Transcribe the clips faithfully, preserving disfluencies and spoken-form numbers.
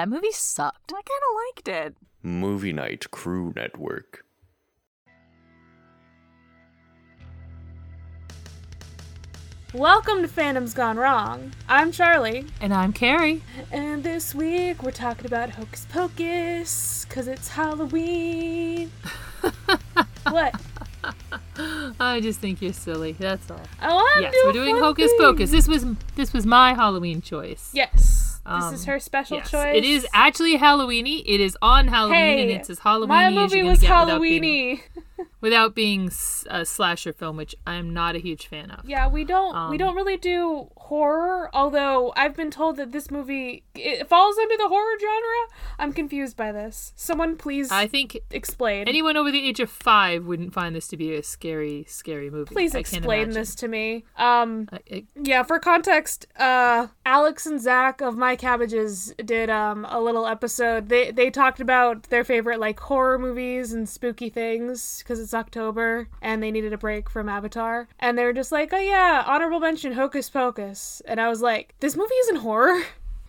That movie sucked. I kind of liked it. Movie Night Crew Network. Welcome to Phantoms Gone Wrong. I'm Charlie. And I'm Carrie. And this week we're talking about Hocus Pocus, because it's Halloween. What? I just think you're silly, that's all. Oh, I'm yes, doing we're doing Halloween. Hocus Pocus. This was this was my Halloween choice. Yes. Um, this is her special yes. choice. It is actually Halloweeny. It is on Halloween, hey, and it's as Halloweeny my movie as was Halloweeny. Without being a slasher film, which I'm not a huge fan of. Yeah, we don't um, we don't really do horror, although I've been told that this movie, it falls under the horror genre. I'm confused by this. Someone please I think explain. Anyone over the age of five wouldn't find this to be a scary, scary movie. Please I explain this to me. Um, I, I, yeah, for context, uh, Alex and Zach of My Cabbages did um, a little episode. They, they talked about their favorite like horror movies and spooky things, because it's October and they needed a break from Avatar, and they were just like, oh yeah, honorable mention Hocus Pocus, and I was like, this movie isn't horror.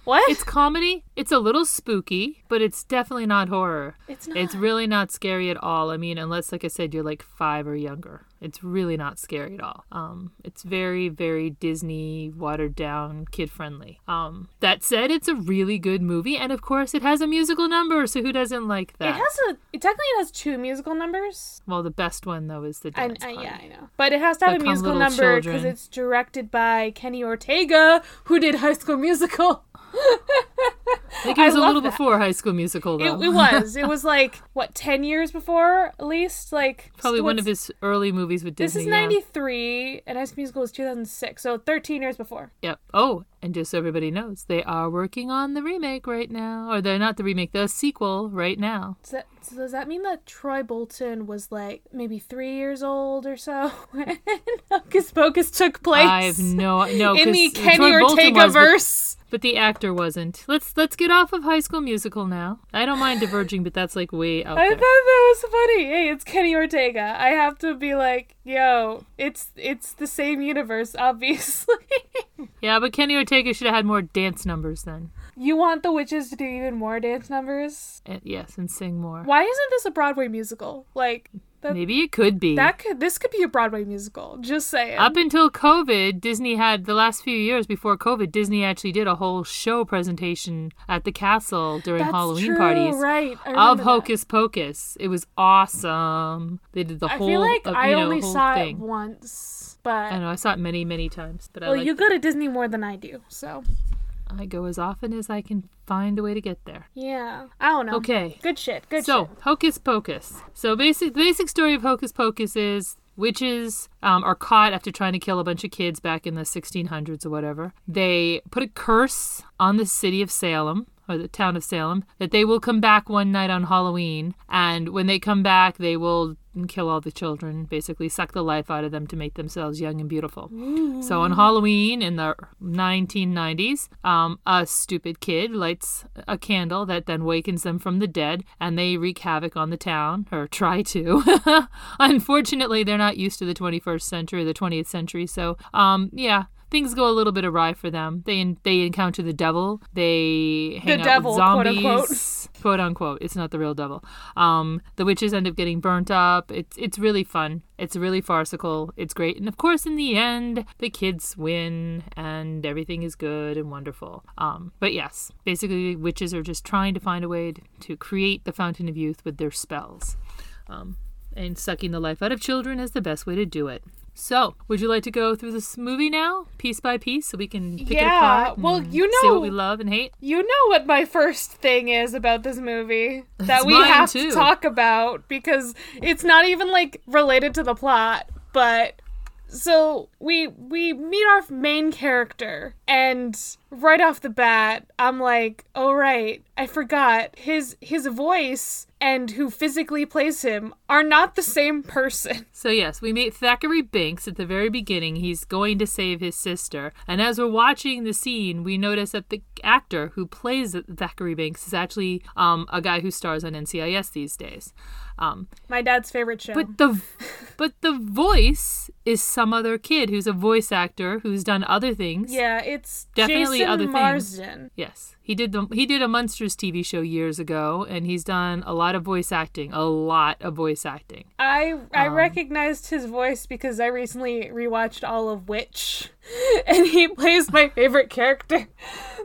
What? It's comedy. It's a little spooky, but it's definitely not horror. It's not. It's really not scary at all. I mean, unless, like I said, you're like five or younger. It's really not scary at all. Um, it's very, very Disney, watered down, kid friendly. Um, that said, it's a really good movie, and of course, it has a musical number. So who doesn't like that? It has a. It technically has two musical numbers. Well, the best one though is the dance I, I, party. Yeah, I know. But it has to have Become a musical number because it's directed by Kenny Ortega, who did High School Musical. I think it was I a little that. before High School Musical, though. It, it was. It was like, what, ten years before, at least? Like Probably one of his early movies with Disney. This is ninety-three, yeah. And High School Musical was two thousand six, so thirteen years before. Yep. Oh, and just so everybody knows, they are working on the remake right now. Or they're not the remake, the sequel right now. Does that, so does that mean that Troy Bolton was like maybe three years old or so when Hocus Pocus took place? I have no... no in the Kenny Ortega verse. But, but the actor wasn't. Let's let's get off of High School Musical now. I don't mind diverging, but that's like way out there. I thought that was funny. Hey, it's Kenny Ortega. I have to be like, yo, it's it's the same universe, obviously. Yeah, but Kenny Ortega should have had more dance numbers then. You want the witches to do even more dance numbers? And, yes, and sing more. Why isn't this a Broadway musical? Like... That, Maybe it could be. That could This could be a Broadway musical. Just saying. Up until COVID, Disney had, the last few years before COVID, Disney actually did a whole show presentation at the castle during That's Halloween true, parties right. of that. Hocus Pocus. It was awesome. They did the I whole thing. I feel like uh, I you know, only saw thing. it once, but... I know, I saw it many, many times. But well, I you go it. to Disney more than I do, so... I go as often as I can find a way to get there. Yeah. I don't know. Okay. Good shit. Good so, shit. So, Hocus Pocus. So, basic, the basic story of Hocus Pocus is witches um, are caught after trying to kill a bunch of kids back in the sixteen hundreds or whatever. They put a curse on the city of Salem, or the town of Salem, that they will come back one night on Halloween, and when they come back, they will... and kill all the children, basically suck the life out of them to make themselves young and beautiful. Ooh. So on Halloween in the nineteen nineties, um, a stupid kid lights a candle that then wakens them from the dead, and they wreak havoc on the town, or try to. Unfortunately, they're not used to the twenty-first century or the twentieth century, so um, yeah. Things go a little bit awry for them. They they encounter the devil. They hang the out devil, with zombies, quote unquote. quote unquote. It's not the real devil. Um, the witches end up getting burnt up. It's it's really fun. It's really farcical. It's great. And of course, in the end, the kids win, and everything is good and wonderful. Um, but yes, basically, witches are just trying to find a way to, to create the fountain of youth with their spells, um, and sucking the life out of children is the best way to do it. So, would you like to go through this movie now, piece by piece, so we can pick yeah. it apart and well, you know, see what we love and hate? You know what my first thing is about this movie that it's we have too. to talk about, because it's not even, like, related to the plot, but... So we we meet our main character, and right off the bat, I'm like, oh right, I forgot his his voice and who physically plays him are not the same person. So yes, we meet Thackeray Binx at the very beginning. He's going to save his sister, and as we're watching the scene, we notice that the actor who plays Thackeray Binx is actually um, a guy who stars on N C I S these days. Um, My dad's favorite show. But the but the voice is some other kid who's a voice actor who's done other things. Yeah, it's definitely the other things. Jason Marsden. Yes. He did the he did a Munsters T V show years ago, and he's done a lot of voice acting. A lot of voice acting. I I um, recognized his voice because I recently rewatched all of Witch, and he plays my favorite character,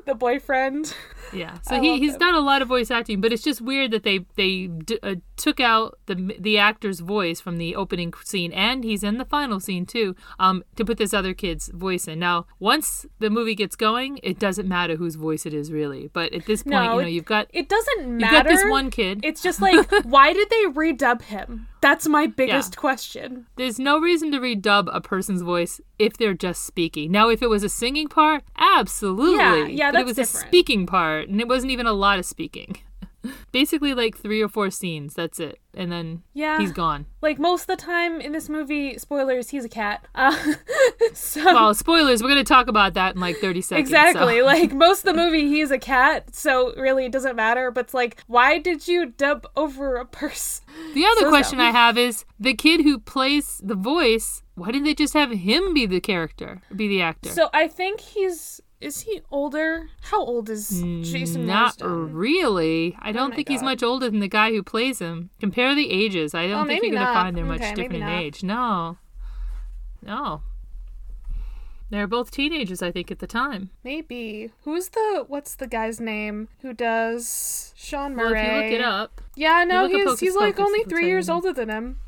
the boyfriend. Yeah. So I he he's him. done a lot of voice acting, but it's just weird that they they d- uh, took out the the actor's voice from the opening scene, and he's in the final scene too. Um, to put this other kid's voice in. Now, once the movie gets going, it doesn't matter whose voice it is really. But at this point, no, you know, it, you've got... It doesn't matter. You've got this one kid. It's just like, why did they redub him? That's my biggest yeah. question. There's no reason to redub a person's voice if they're just speaking. Now, if it was a singing part, absolutely. Yeah, yeah, but that's it was different. A speaking part, and it wasn't even a lot of speaking. Basically, like, three or four scenes. That's it. And then yeah. he's gone. Like, most of the time in this movie, spoilers, he's a cat. Uh, so... Well, spoilers, we're going to talk about that in, like, thirty seconds. Exactly. So. Like, most of the movie, he's a cat, so really it doesn't matter. But it's like, why did you dub over a person? The other so, question so. I have is, the kid who plays the voice, why didn't they just have him be the character, be the actor? So I think he's... Is he older? How old is Jason Marsden? Not really. I don't oh think God. he's much older than the guy who plays him. Compare the ages. I don't oh, think you're going to find they're much okay, different in age. No. No. They were both teenagers, I think, at the time. Maybe. Who's the... What's the guy's name who does Sean Murray? Well, if you look it up... Yeah, no, he's, Pocus he's Pocus like only three years older than him.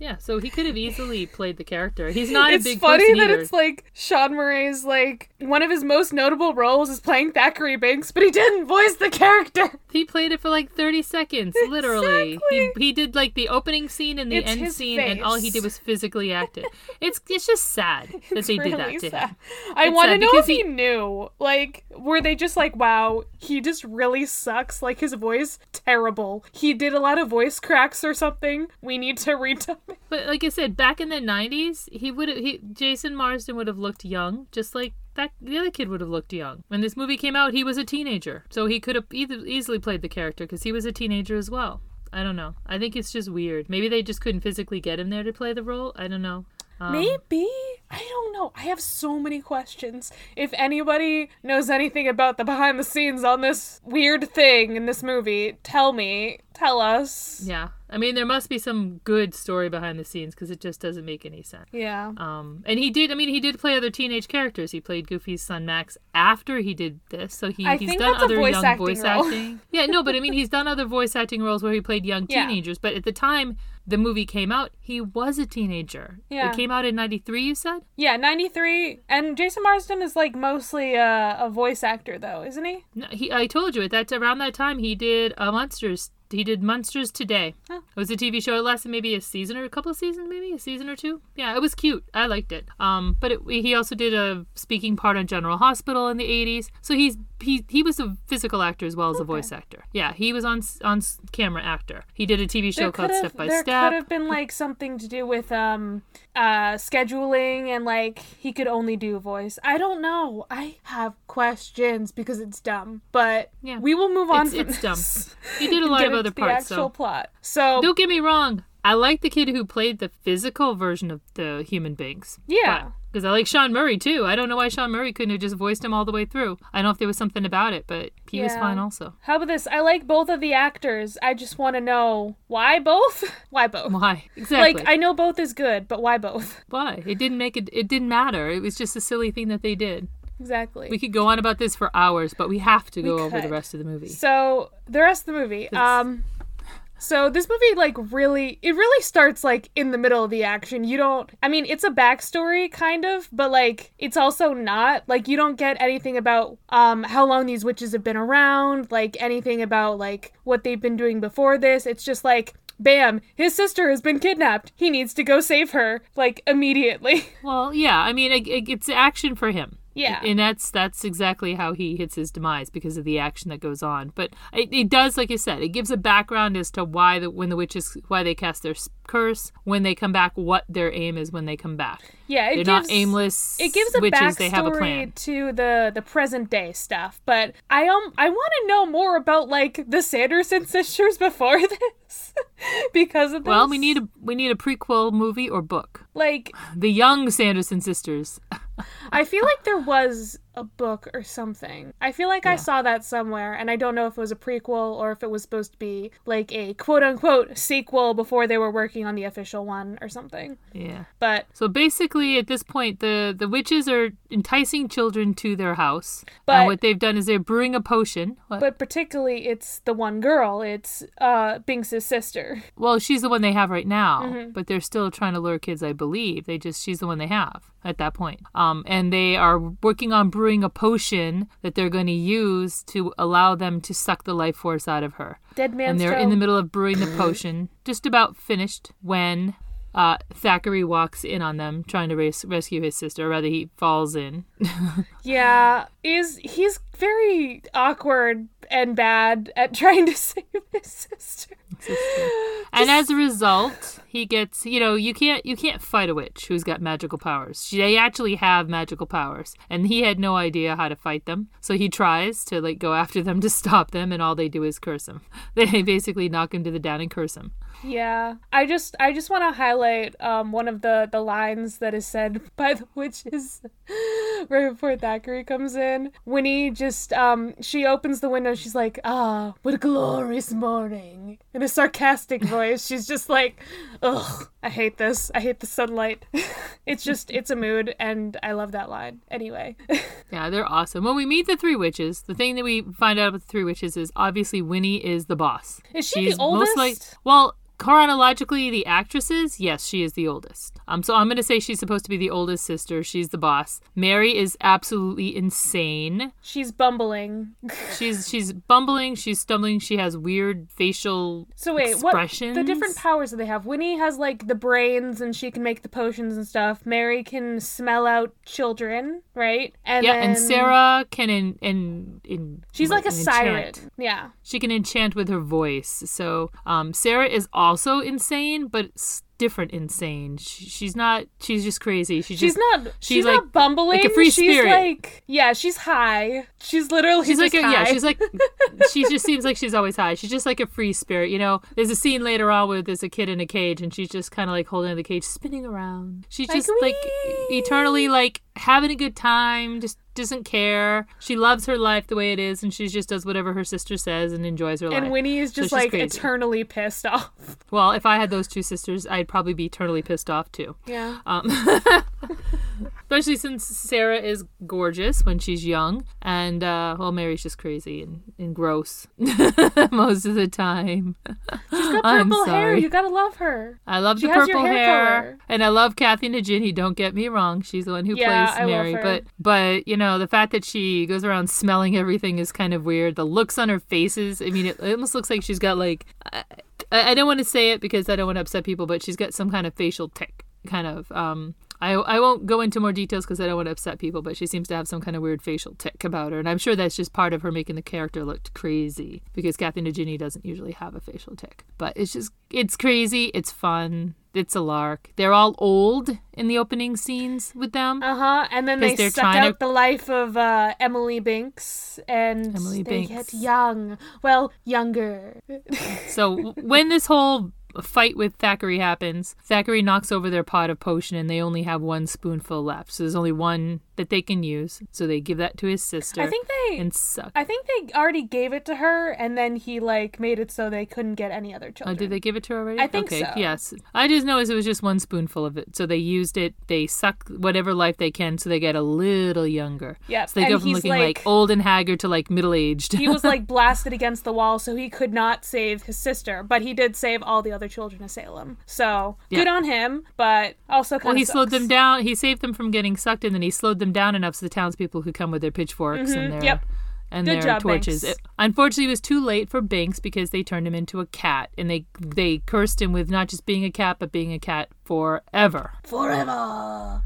Yeah, so he could have easily played the character. He's not it's a big person It's funny that either. It's like Sean Murray's like one of his most notable roles is playing Thackeray Binx, but he didn't voice the character. He played it for like thirty seconds, literally. Exactly. He he did like the opening scene and the it's end scene, face. And all he did was physically act it. It's it's just sad that it's they really did that to sad. Him. I want to know if he... he knew. Like, were they just like, wow, he just really sucks. Like his voice terrible. He did a lot of voice cracks or something. We need to retell. But like I said, back in the nineties, he would have, he Jason Marsden would have looked young, just like that the other kid would have looked young. When this movie came out, he was a teenager, so he could have either, easily played the character because he was a teenager as well. I don't know. I think it's just weird. Maybe they just couldn't physically get him there to play the role. I don't know. Um, Maybe. I don't know. I have so many questions. If anybody knows anything about the behind the scenes on this weird thing in this movie, tell me. Tell us. Yeah. I mean, there must be some good story behind the scenes because it just doesn't make any sense. Yeah. Um, and he did, I mean, he did play other teenage characters. He played Goofy's son, Max, after he did this. So he, he's done other voice young acting voice role. acting. Yeah, no, but I mean, he's done other voice acting roles where he played young teenagers. Yeah. But at the time the movie came out, he was a teenager. Yeah. It came out in ninety-three, you said? Yeah, ninety-three. And Jason Marsden is like mostly a, a voice actor, though, isn't he? No, he. I told you, at that around that time, he did a Monsters He did Monsters Today. Huh. It was a T V show. It lasted maybe a season or a couple of seasons, maybe a season or two. Yeah, it was cute. I liked it. Um, but it, he also did a speaking part on General Hospital in the eighties. So he's he he was a physical actor as well as okay. a voice actor. Yeah, he was on on camera actor. He did a T V show there called Step by Step. There could have been like something to do with um uh scheduling and like he could only do voice. I don't know. I have questions because it's dumb. But yeah. we will move on it's, from it's this. dumb. He did a lot of other parts, the actual so. plot. So don't get me wrong, I like the kid who played the physical version of the human Binx. Yeah, because I like Sean Murray too. I don't know why Sean Murray couldn't have just voiced him all the way through. I don't know if there was something about it, but he yeah. was fine also. How about this? I like both of the actors. I just want to know why both. Why both? Why exactly? Like I know both is good, but why both? Why it didn't make it. It didn't matter. It was just a silly thing that they did. Exactly. We could go on about this for hours, but we have to go we over the rest of the movie. So the rest of the movie. Please. Um, so this movie, like, really, it really starts, like, in the middle of the action. You don't, I mean, it's a backstory, kind of, but, like, it's also not. Like, you don't get anything about um, how long these witches have been around, like, anything about, like, what they've been doing before this. It's just, like, bam, his sister has been kidnapped. He needs to go save her, like, immediately. Well, yeah, I mean, it, it, it's action for him. Yeah. And that's that's exactly how he hits his demise because of the action that goes on. But it, it does, like you said, it gives a background as to why the when the witches, why they cast their curse, when they come back, what their aim is when they come back. Yeah, it They're gives, not aimless it gives a witches, they have a plan. To the, the present day stuff. But I um I want to know more about like the Sanderson sisters before this because of this. Well, we need a we need a prequel movie or book. Like the young Sanderson sisters. I feel like there was a book or something. I feel like yeah. I saw that somewhere, and I don't know if it was a prequel or if it was supposed to be like a quote-unquote sequel before they were working on the official one or something. Yeah. But so basically at this point, the, the witches are enticing children to their house. But, and what they've done is they're brewing a potion. What? But particularly it's the one girl. It's uh, Binx's sister. Well, she's the one they have right now, mm-hmm. but they're still trying to lure kids, I believe. They just, she's the one they have at that point. Um, and they are working on brewing a potion that they're going to use to allow them to suck the life force out of her. Dead man's And they're throat. In the middle of brewing the potion, just about finished, when uh, Thackeray walks in on them trying to res- rescue his sister. Or rather, he falls in. yeah. Is He's very awkward and bad at trying to save his sister. sister. And as a result, he gets, you know, you can't you can't fight a witch who's got magical powers. She, they actually have magical powers, and he had no idea how to fight them. So he tries to like go after them to stop them, and all they do is curse him. They basically knock him to the down and curse him. Yeah, I just I just want to highlight um one of the the lines that is said by the witches right before Thackeray comes in. Winnie just um she opens the window. She's like, ah, what a glorious morning. In a sarcastic voice, she's just like, ugh, I hate this. I hate the sunlight. It's just, it's a mood, and I love that line. Anyway. Yeah, they're awesome. When we meet the three witches, the thing that we find out about the three witches is obviously Winnie is the boss. Is she she's the oldest? Most like, well, chronologically, the actresses, yes, she is the oldest. Um, so I'm going to say she's supposed to be the oldest sister. She's the boss. Mary is absolutely insane. She's bumbling. she's she's bumbling. She's stumbling. She has weird facial so wait, expressions. What, the different powers that they have. Winnie has like the brains, and she can make the potions and stuff. Mary can smell out children, right? And yeah, then... and Sarah can in in, in she's like, like a siren. Yeah, she can enchant with her voice. So um, Sarah is awesome. Also insane, but different insane. She, she's not. She's just crazy. She just, she's not. She's, she's like, not bumbling. Like a free she's spirit. Like, yeah, she's high. She's literally. She's just like. A, high. Yeah, she's like. She just seems like she's always high. She's just like a free spirit. You know, there's a scene later on where there's a kid in a cage, and she's just kind of like holding the cage, spinning around. She's just like, like eternally like having a good time. Just. Doesn't care. She loves her life the way it is, and she just does whatever her sister says and enjoys her and life. And Winnie is just so like crazy. Eternally pissed off. Well, if I had those two sisters, I'd probably be eternally pissed off too. Yeah. Um, especially since Sarah is gorgeous when she's young, and uh, well, Mary's just crazy and, and gross most of the time. She's got purple hair. You gotta love her. I love she the purple hair, hair. And I love Kathy Najimy. Don't get me wrong. She's the one who yeah, plays I Mary, love her. but but you know. The fact that she goes around smelling everything is kind of weird. The looks on her faces, I mean, it, it almost looks like she's got like, I, I don't want to say it because I don't want to upset people, but she's got some kind of facial tic, kind of, um, I, I won't go into more details because I don't want to upset people, but she seems to have some kind of weird facial tic about her. And I'm sure that's just part of her making the character look crazy because Kathy Najimy doesn't usually have a facial tic. But it's just, it's crazy. It's fun. It's a lark. They're all old in the opening scenes with them. Uh-huh. And then they suck out to... the life of uh, Emily Binks. And Emily they Binks. Get young. Well, younger. So when this whole... a fight with Thackeray happens. Thackeray knocks over their pot of potion, and they only have one spoonful left. So there's only one that they can use. So they give that to his sister. I think they and suck. I think they already gave it to her, and then he like made it so they couldn't get any other children. Oh, did they give it to her already? I think okay, so. Yes, I just noticed it was just one spoonful of it. So they used it. They suck whatever life they can, so they get a little younger. Yeah. So they and go from looking like, like old and haggard to like middle aged. He was like blasted against the wall, so he could not save his sister, but he did save all the other. Other children of Salem. So yeah. Good on him, but also kind of well, he sucks. Slowed them down. He saved them from getting sucked, and then he slowed them down enough so the townspeople could come with their pitchforks mm-hmm. and their yep. and Good their job, torches. It, unfortunately, it was too late for Binx because they turned him into a cat, and they they cursed him with not just being a cat, but being a cat forever, forever,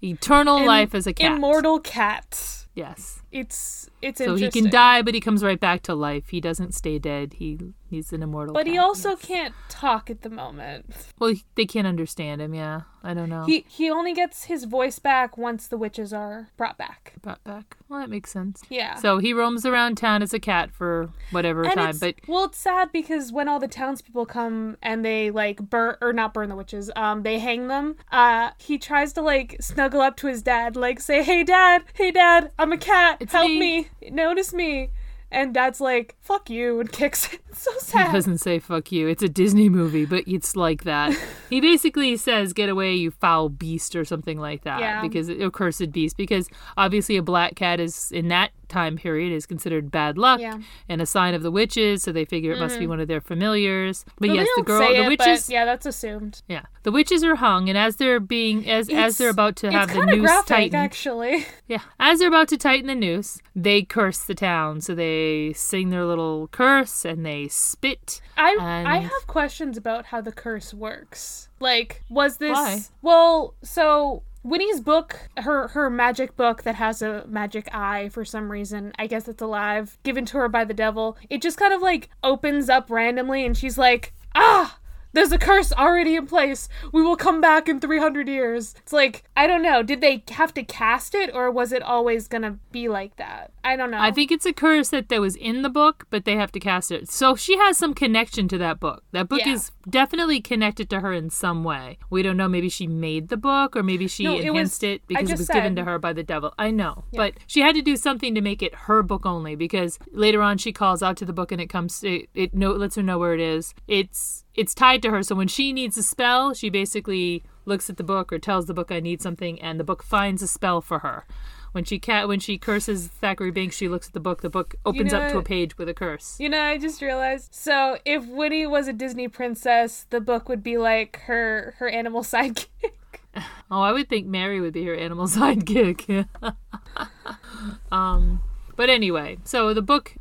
eternal Im- life as a cat, immortal cat. Yes, it's it's so interesting. He can die, but he comes right back to life. He doesn't stay dead. He he's an immortal. But cat, he also yes. can't talk at the moment. Well, they can't understand him. Yeah, I don't know. He he only gets his voice back once the witches are brought back. Brought back. Well, that makes sense. Yeah. So he roams around town as a cat for whatever and time. But well, it's sad because when all the townspeople come and they like burn or not burn the witches, um, they hang them. Uh, he tries to like snuggle up to his dad, like say, "Hey, Dad, hey, Dad, I'm." I'm a cat. It's Help me. me. Notice me. And Dad's like, fuck you, and kicks it. It's so sad. He doesn't say fuck you. It's a Disney movie, but it's like that. He basically says, get away, you foul beast, or something like that. Yeah. Because, a cursed beast. Because obviously a black cat is, in that time period, is considered bad luck yeah. and a sign of the witches. So they figure it mm-hmm. must be one of their familiars. But well, yes, the girl, the it, witches. Yeah, that's assumed. Yeah. The witches are hung, and as they're being, as, as they're about to have the noose graphic, tightened. Actually. Yeah. As they're about to tighten the noose, they curse the town. So they They sing their little curse and they spit. I and... I have questions about how the curse works. Like, was this... Why? Well, so... Winnie's book, her her magic book that has a magic eye for some reason, I guess it's alive, given to her by the devil, it just kind of, like, opens up randomly and she's like, ah! There's a curse already in place. We will come back in three hundred years. It's like, I don't know. Did they have to cast it, or was it always going to be like that? I don't know. I think it's a curse that, that was in the book, but they have to cast it. So she has some connection to that book. That book yeah. is definitely connected to her in some way. We don't know. Maybe she made the book, or maybe she no, it enhanced was, it because it was said. given to her by the devil. I know. Yeah. But she had to do something to make it her book only, because later on she calls out to the book and it comes, it, it no, lets her know where it is. It's... It's tied to her, so when she needs a spell, she basically looks at the book or tells the book, I need something, and the book finds a spell for her. When she ca- when she curses Thackeray Binx, she looks at the book. The book opens you know, up to a page with a curse. You know, I just realized. So if Winnie was a Disney princess, the book would be like her, her animal sidekick. Oh, I would think Mary would be her animal sidekick. um, But anyway, so the book...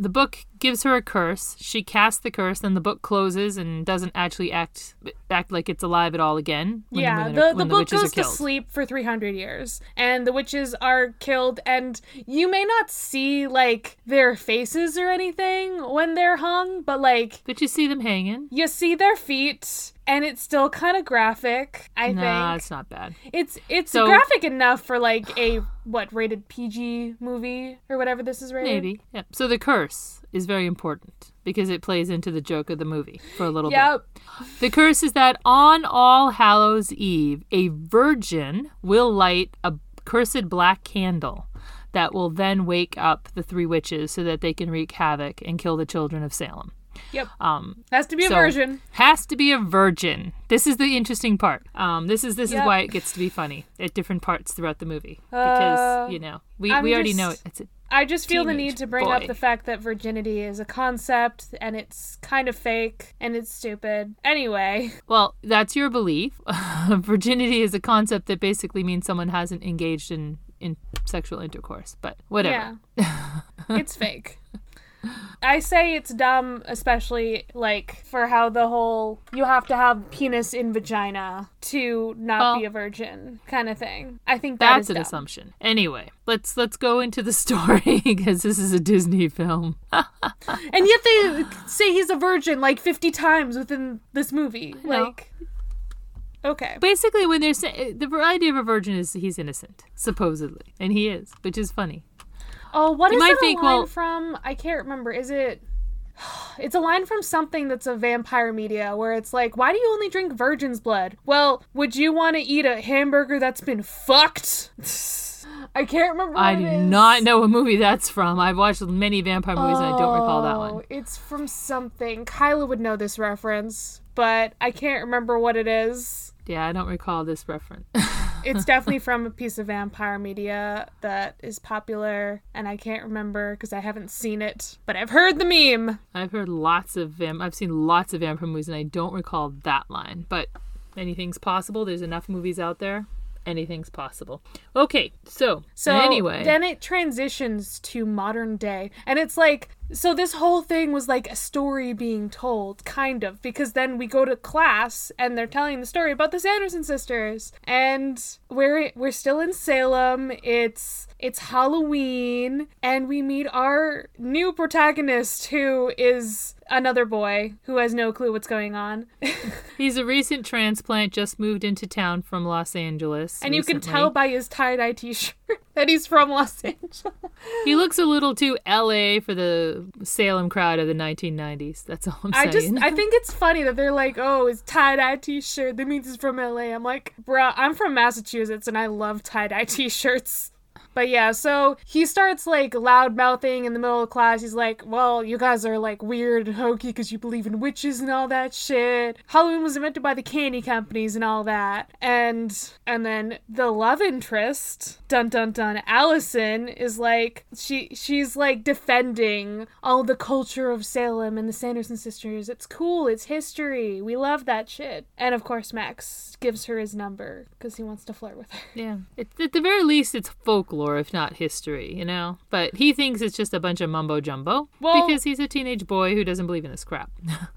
The book gives her a curse. She casts the curse, then the book closes and doesn't actually act act like it's alive at all again. When yeah, the, are, the, the, the book goes to sleep for three hundred years, and the witches are killed, and you may not see, like, their faces or anything when they're hung, but, like... But you see them hanging. You see their feet, and it's still kind of graphic, I nah, think. Nah, it's not bad. It's, it's so, graphic enough for, like, a... what, rated P G movie or whatever this is rated? Maybe. Yep. So the curse is very important because it plays into the joke of the movie for a little yep. bit. The curse is that on All Hallows Eve, a virgin will light a cursed black candle that will then wake up the three witches so that they can wreak havoc and kill the children of Salem. Yep. Um, has to be a so virgin. Has to be a virgin. This is the interesting part. Um, this is this yep. is why it gets to be funny at different parts throughout the movie. Because, uh, you know, we, we already just, know it. It's a I just feel the need to bring boy. up the fact that virginity is a concept and it's kind of fake and it's stupid. Anyway. Well, that's your belief. Virginity is a concept that basically means someone hasn't engaged in, in sexual intercourse. But whatever. Yeah. It's fake. I say it's dumb, especially, like, for how the whole you have to have penis in vagina to not well, be a virgin kind of thing. I think that that's is an dumb. assumption. Anyway, let's let's go into the story because this is a Disney film. And yet they say he's a virgin like fifty times within this movie. Like, okay. Basically, when they're saying the idea of a virgin is he's innocent, supposedly, and he is, which is funny. Oh, what you is it think, a line well, from? I can't remember. Is it... It's a line from something that's a vampire media where it's like, why do you only drink virgin's blood? Well, would you want to eat a hamburger that's been fucked? I can't remember what I it is. I do not know what movie that's from. I've watched many vampire movies oh, and I don't recall that one. It's from something. Kyla would know this reference, but I can't remember what it is. Yeah, I don't recall this reference. It's definitely from a piece of vampire media that is popular, and I can't remember because I haven't seen it, but I've heard the meme. I've heard lots of vamp. I've seen lots of vampire movies, and I don't recall that line, but anything's possible. There's enough movies out there. Anything's possible. Okay, so, so anyway. Then it transitions to modern day, and it's like, so this whole thing was like a story being told, kind of, because then we go to class and they're telling the story about the Sanderson sisters, and we're we're still in Salem. It's it's Halloween, and we meet our new protagonist, who is another boy who has no clue what's going on. He's a recent transplant, just moved into town from Los Angeles, and recently. You can tell by his tie-dye t-shirt that he's from Los Angeles. He looks a little too L A for the Salem crowd of the nineteen nineties. That's all I'm saying. I just, I think it's funny that they're like, oh, his tie-dye t-shirt, that means he's from L A. I'm like, bruh, I'm from Massachusetts and I love tie-dye t-shirts. But yeah, so he starts like loud mouthing in the middle of class. He's like, well, you guys are like weird and hokey because you believe in witches and all that shit. Halloween was invented by the candy companies and all that. And and then the love interest, dun dun dun, Allison is like, she she's like defending all the culture of Salem and the Sanderson sisters. It's cool. It's history. We love that shit. And of course, Max gives her his number because he wants to flirt with her. Yeah. It, at the very least, it's folklore, if not history, you know? But he thinks it's just a bunch of mumbo jumbo well, because he's a teenage boy who doesn't believe in this crap.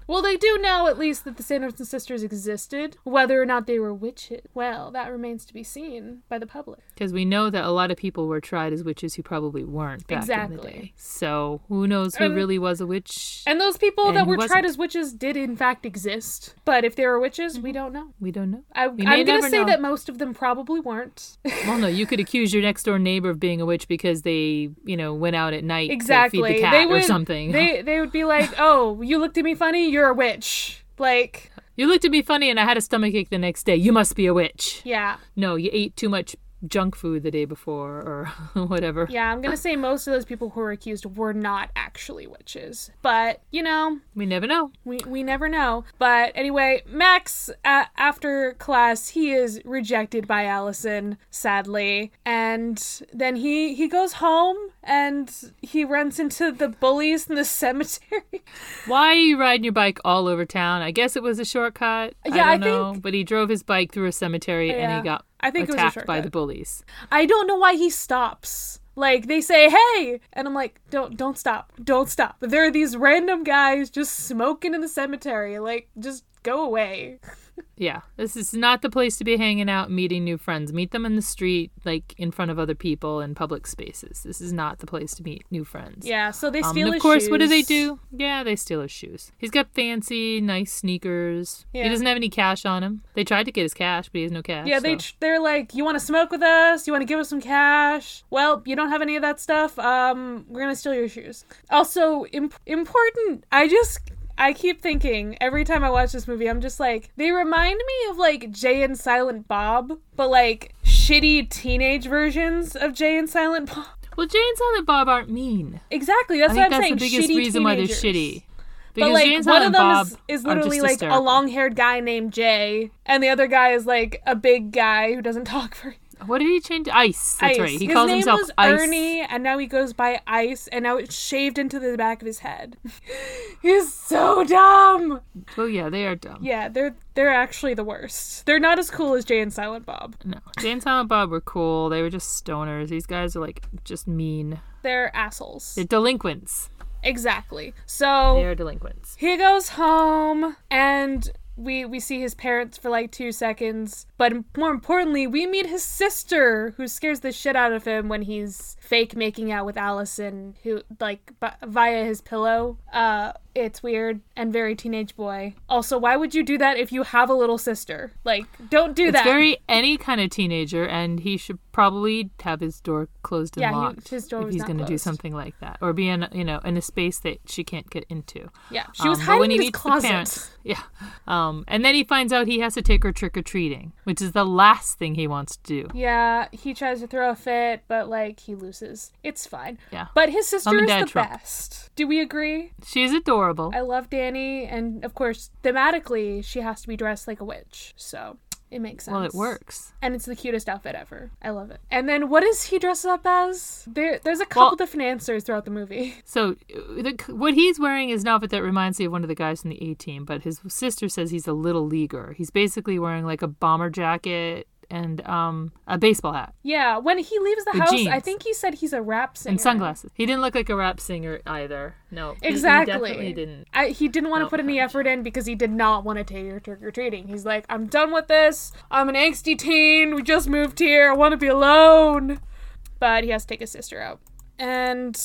Well, they do know at least that the Sanderson sisters existed. Whether or not they were witches, well, that remains to be seen by the public. Because we know that a lot of people were tried as witches who probably weren't back exactly. in the day. So who knows who um, really was a witch? And those people and that were tried as witches did in fact exist. But if they were witches, mm-hmm. we don't know. We don't know. I, we I'm going to say know. that most of them probably weren't. Well, no, you could accuse your next door neighbor of being a witch because they, you know, went out at night exactly. to feed the cat they would, or something. They, they would be like, oh, you looked at me funny, you're a witch. Like... You looked at me funny and I had a stomachache the next day. You must be a witch. Yeah. No, you ate too much junk food the day before or whatever. Yeah, I'm going to say most of those people who were accused were not actually witches. But, you know. We never know. We we never know. But anyway, Max, uh, after class, he is rejected by Allison, sadly. And then he, he goes home and he runs into the bullies in the cemetery. Why are you riding your bike all over town? I guess it was a shortcut. Yeah, I don't I know. Think... But he drove his bike through a cemetery yeah. and he got... I think attacked it was a shortcut. By the bullies. I don't know why he stops. Like, they say, hey! And I'm like, don't don't stop. Don't stop. There are these random guys just smoking in the cemetery. Like, just go away. Yeah, this is not the place to be hanging out and meeting new friends. Meet them in the street, like, in front of other people in public spaces. This is not the place to meet new friends. Yeah, so they steal um, his shoes. Of course, shoes. What do they do? Yeah, they steal his shoes. He's got fancy, nice sneakers. Yeah. He doesn't have any cash on him. They tried to get his cash, but he has no cash. Yeah, so. they tr- they're like, you want to smoke with us? You want to give us some cash? Well, you don't have any of that stuff. Um, we're going to steal your shoes. Also, imp- important, I just... I keep thinking, every time I watch this movie, I'm just like, they remind me of, like, Jay and Silent Bob, but, like, shitty teenage versions of Jay and Silent Bob. Well, Jay and Silent Bob aren't mean. Exactly, that's what I'm saying, shitty teenagers. I think that's the biggest reason why they're shitty. Because but, like, Jay and Silent one of them Bob is, is literally, like, hysterical. A long-haired guy named Jay, and the other guy is, like, a big guy who doesn't talk very. What did he change? Ice. That's Ice. Right. He his calls himself Ice. His name was Ernie, and now he goes by Ice, and now it's shaved into the back of his head. He's so dumb. Well, yeah, they are dumb. Yeah, they're they're actually the worst. They're not as cool as Jay and Silent Bob. No, Jay and Silent Bob were cool. They were just stoners. These guys are like just mean. They're assholes. They're delinquents. Exactly. So they are delinquents. He goes home and. We we see his parents for like two seconds, but more importantly, we meet his sister, who scares the shit out of him when he's fake making out with Allison, who like b- via his pillow. Uh, it's weird and very teenage boy. Also, why would you do that if you have a little sister? Like, don't do it's that. It's very any kind of teenager, and he should probably have his door closed and yeah, locked he, his door if was he's going to do something like that, or be in you know in a space that she can't get into. Yeah, she was um, hiding in his closet. Parents, yeah. Um, Um, and then he finds out he has to take her trick-or-treating, which is the last thing he wants to do. Yeah, he tries to throw a fit, but, like, he loses. It's fine. Yeah. But his sister is the Trump. best. Do we agree? She's adorable. I love Dani, and, of course, thematically, she has to be dressed like a witch, so... It makes sense. Well, it works. And it's the cutest outfit ever. I love it. And then what does he dress up as? There, There's a couple well, different answers throughout the movie. So the, what he's wearing is an outfit that reminds me of one of the guys from the A-Team, but his sister says he's a little leaguer. He's basically wearing like a bomber jacket and um, a baseball hat. Yeah, when he leaves the, the house, jeans. I think he said he's a rap singer. And sunglasses. He didn't look like a rap singer either. No. Exactly. He definitely didn't. I, he didn't want no, to put any effort in because he did not want to take your trick-or-treating. He's like, I'm done with this. I'm an angsty teen. We just moved here. I want to be alone. But he has to take his sister out. And...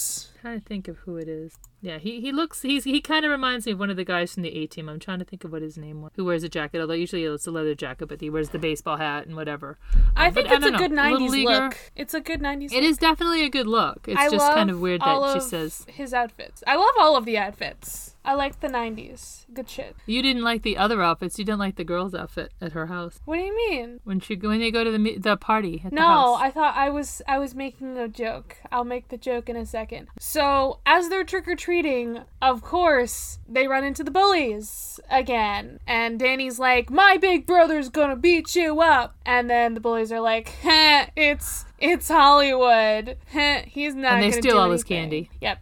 trying to think of who it is. Yeah, he, he looks, he's, he kind of reminds me of one of the guys from the A-Team. I'm trying to think of what his name was, who wears a jacket, although usually it's a leather jacket, but he wears the baseball hat and whatever. I um, think it's I a know, good nineties look. It's a good nineties look. It is definitely a good look. It's I just kind of weird that of she says. His outfits. I love all of the outfits. I like the nineties. Good shit. You didn't like the other outfits. You didn't like the girl's outfit at her house. What do you mean? When she when they go to the the party at no, the house. No, I thought I was I was making a joke. I'll make the joke in a second. So as they're trick or treating, of course they run into the bullies again, and Danny's like, "My big brother's gonna beat you up," and then the bullies are like, "Heh, it's." It's Hollywood. He's not gonna do anything. And they steal all his candy. Yep.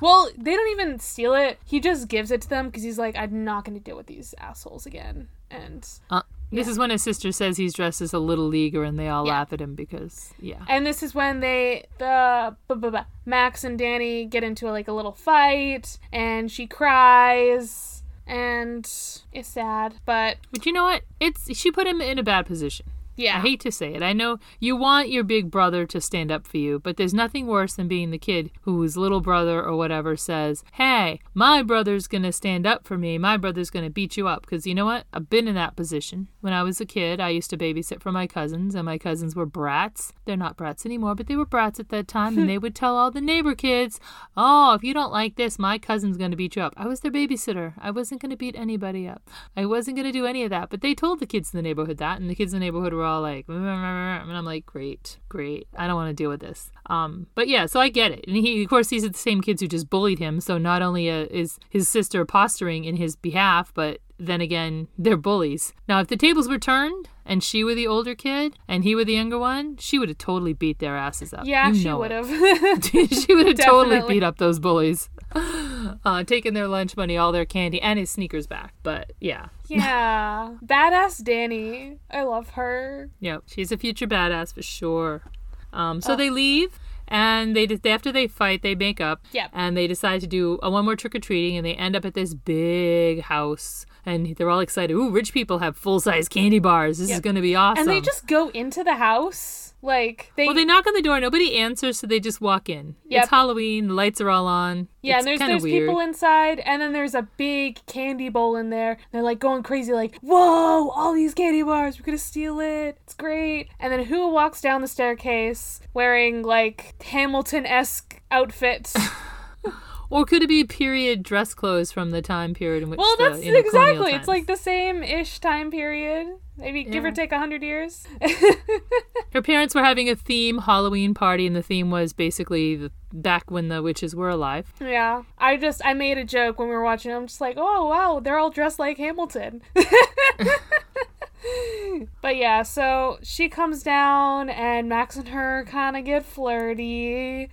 Well, they don't even steal it. He just gives it to them because he's like, I'm not going to deal with these assholes again. And... Uh- Yeah. This is when his sister says he's dressed as a little leaguer and they all yeah. laugh at him because, yeah. And this is when they, the blah, blah, blah, Max and Danny get into a, like a little fight and she cries and it's sad, but... But you know what? It's she put him in a bad position. Yeah. I hate to say it. I know you want your big brother to stand up for you, but there's nothing worse than being the kid whose little brother or whatever says, hey, my brother's going to stand up for me. My brother's going to beat you up. Because you know what? I've been in that position. When I was a kid, I used to babysit for my cousins, and my cousins were brats. They're not brats anymore, but they were brats at that time, and they would tell all the neighbor kids, oh, if you don't like this, my cousin's going to beat you up. I was their babysitter. I wasn't going to beat anybody up. I wasn't going to do any of that. But they told the kids in the neighborhood that, and the kids in the neighborhood were all like, and I'm like, great, great. I don't want to deal with this. Um, but yeah, so I get it. And he, of course, these are the same kids who just bullied him. So not only uh, is his sister posturing in his behalf, but then again, they're bullies. Now, if the tables were turned and she were the older kid and he were the younger one, she would have totally beat their asses up. Yeah, you know she would have. She would have totally beat up those bullies. Uh, taking their lunch money, all their candy, and his sneakers back. But yeah. Yeah. Badass Danny. I love her. Yep. She's a future badass for sure. Um, so oh. They leave. And they just, after they fight, they make up. Yep. And they decide to do a one more trick-or-treating, and they end up at this big house. And they're all excited. Ooh, rich people have full-size candy bars. This yep. is going to be awesome. And they just go into the house. Like they... Well, they knock on the door. Nobody answers, so they just walk in. Yep. It's Halloween. The lights are all on. Yeah, it's and there's, there's people inside, and then there's a big candy bowl in there. They're like going crazy, like, whoa, all these candy bars. We're going to steal it. It's great. And then who walks down the staircase wearing, like... Hamilton-esque outfits. Or could it be period dress clothes from the time period in which well, that's the, you know, exactly. It's like the same-ish time period. Maybe yeah. give or take one hundred years. Her parents were having a theme Halloween party, and the theme was basically the, back when the witches were alive. Yeah. I just, I made a joke when we were watching it. I'm just like, oh, wow, they're all dressed like Hamilton. But yeah, so she comes down, and Max and her kind of get flirty,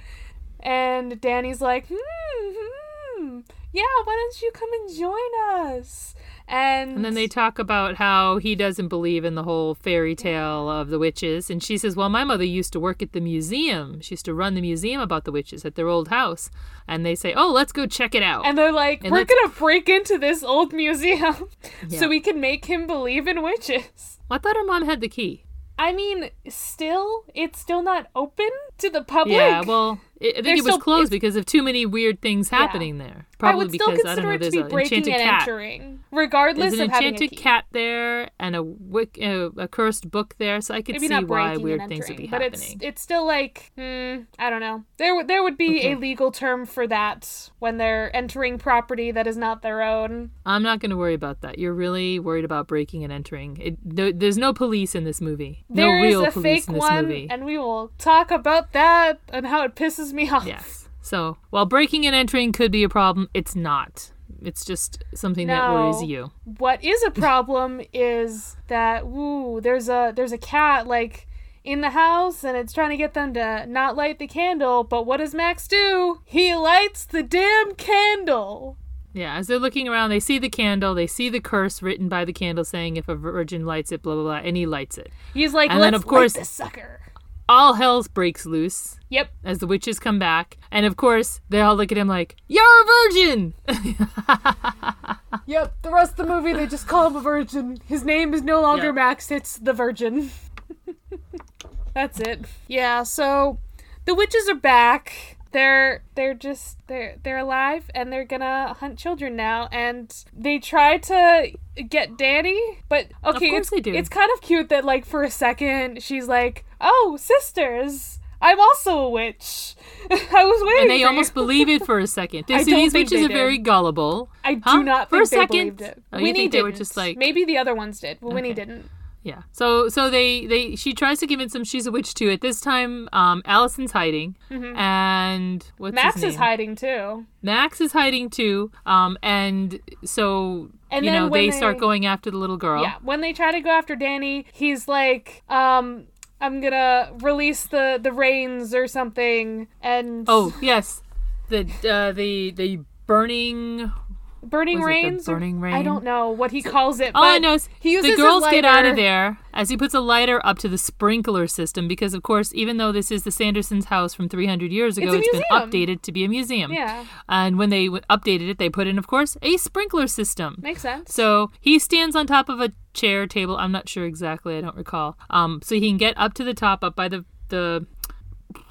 and Danny's like, hmm, hmm, yeah, why don't you come and join us? And, and then they talk about how he doesn't believe in the whole fairy tale of the witches. And she says, well, my mother used to work at the museum. She used to run the museum about the witches at their old house. And they say, oh, let's go check it out. And they're like, and we're going to break into this old museum yeah. so we can make him believe in witches. Well, I thought her mom had the key. I mean, still, it's still not open to the public. Yeah, well, it, I think They're it was still, closed because of too many weird things happening yeah. there. Probably I would still because, consider I don't know, it to be breaking and cat. Entering, regardless of having a key. There's an enchanted cat there and a, wick, uh, a cursed book there, so I could Maybe see why weird entering, things would be but happening. But it's, it's still like, hmm, I don't know. There, there would be okay. a legal term for that when they're entering property that is not their own. I'm not going to worry about that. You're really worried about breaking and entering. It, there, there's no police in this movie. No there real is a police fake in this one, movie. And we will talk about that and how it pisses me off. Yes. So while breaking and entering could be a problem, it's not. It's just something no. that worries you. What is a problem is that ooh, there's a there's a cat like in the house and it's trying to get them to not light the candle. But what does Max do? He lights the damn candle. Yeah, as they're looking around, they see the candle, they see the curse written by the candle saying if a virgin lights it, blah, blah, blah, and he lights it. He's like, and let's then, of course, light this sucker. All hell breaks loose. Yep. As the witches come back. And, of course, they all look at him like, you're a virgin! Yep, the rest of the movie, they just call him a virgin. His name is no longer yep. Max, it's the virgin. That's it. Yeah, so the witches are back. they're they're just they're they're alive and they're gonna hunt children now, and they try to get Danny, but okay, of course it's, they do. It's kind of cute that like for a second she's like, oh, sisters, I'm also a witch. I was waiting. And they for almost you. Believe it for a second. They see these witches are did. very gullible. I do huh? not for think a they second. Believed it. Oh, Winnie think they didn't. Were just like... Maybe the other ones did, but okay. Winnie didn't. Yeah. So so they, they she tries to convince them she's a witch too. At this time, um, Allison's hiding, mm-hmm. and what's Max his name? is hiding too. Max is hiding too. Um, and so. And you know they, they start going after the little girl. Yeah. When they try to go after Danny, he's like, um. I'm gonna release the, the reins or something, and oh yes, the uh, the the burning burning reins. Burning reins. I don't know what he so, calls it. All but I know is he uses the girls a lighter. Get out of there as he puts a lighter up to the sprinkler system because, of course, even though this is the Sanderson's house from three hundred years ago, it's, it's been updated to be a museum. Yeah. And when they w- updated it, they put in, of course, a sprinkler system. Makes sense. So he stands on top of a chair, table, I'm not sure exactly, I don't recall. Um, so he can get up to the top, up by the, the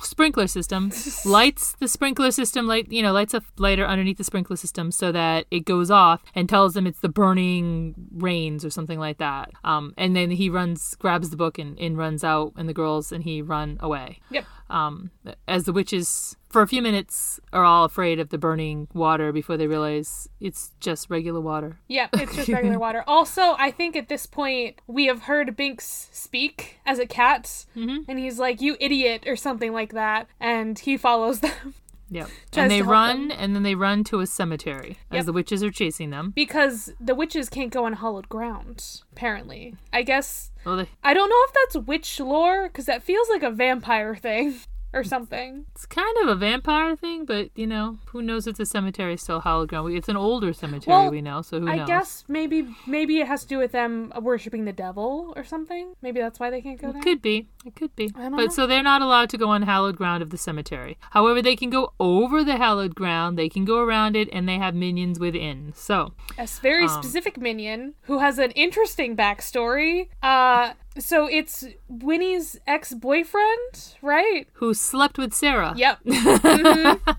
sprinkler system, lights the sprinkler system, light you know, lights a lighter underneath the sprinkler system so that it goes off, and tells them it's the burning rains or something like that. Um, and then he runs, grabs the book and, and runs out, and the girls and he run away. Yep. Um, as the witches, for a few minutes, are all afraid of the burning water before they realize it's just regular water. Yeah, it's just regular water. Also, I think at this point, we have heard Binx speak as a cat, mm-hmm. and he's like, you idiot, or something like that, and he follows them. Yep. And they run, them. and then they run to a cemetery yep. as the witches are chasing them. Because the witches can't go on hallowed ground, apparently. I guess... Well, they... I don't know if that's witch lore, because that feels like a vampire thing or something. It's kind of a vampire thing, but, you know, who knows if the cemetery is still hallowed ground. It's an older cemetery, well, we know, so who knows? I guess maybe maybe it has to do with them worshipping the devil or something. Maybe that's why they can't go there. It could be. It could be. I don't but know. So they're not allowed to go on hallowed ground of the cemetery. However, they can go over the hallowed ground, they can go around it, and they have minions within. So a very um, specific minion who has an interesting backstory. Uh... So it's Winnie's ex-boyfriend, right? Who slept with Sarah. Yep. Mm-hmm.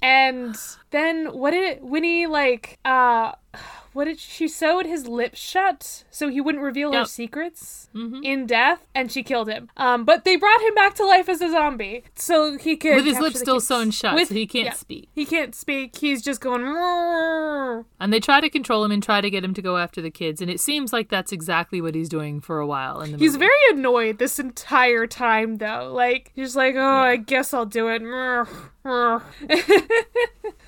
And then what did Winnie, like, uh, what did she, she sewed his lips shut so he wouldn't reveal yep. her secrets mm-hmm. in death, and she killed him. Um, but they brought him back to life as a zombie so he could with his lips still kids. sewn shut with, so he can't yeah, speak. He can't speak. He's just going... And they try to control him and try to get him to go after the kids, and it seems like that's exactly what he's doing for a while in the He's movie. Very annoyed this entire time, though. Like, he's like, oh, yeah. I guess I'll do it.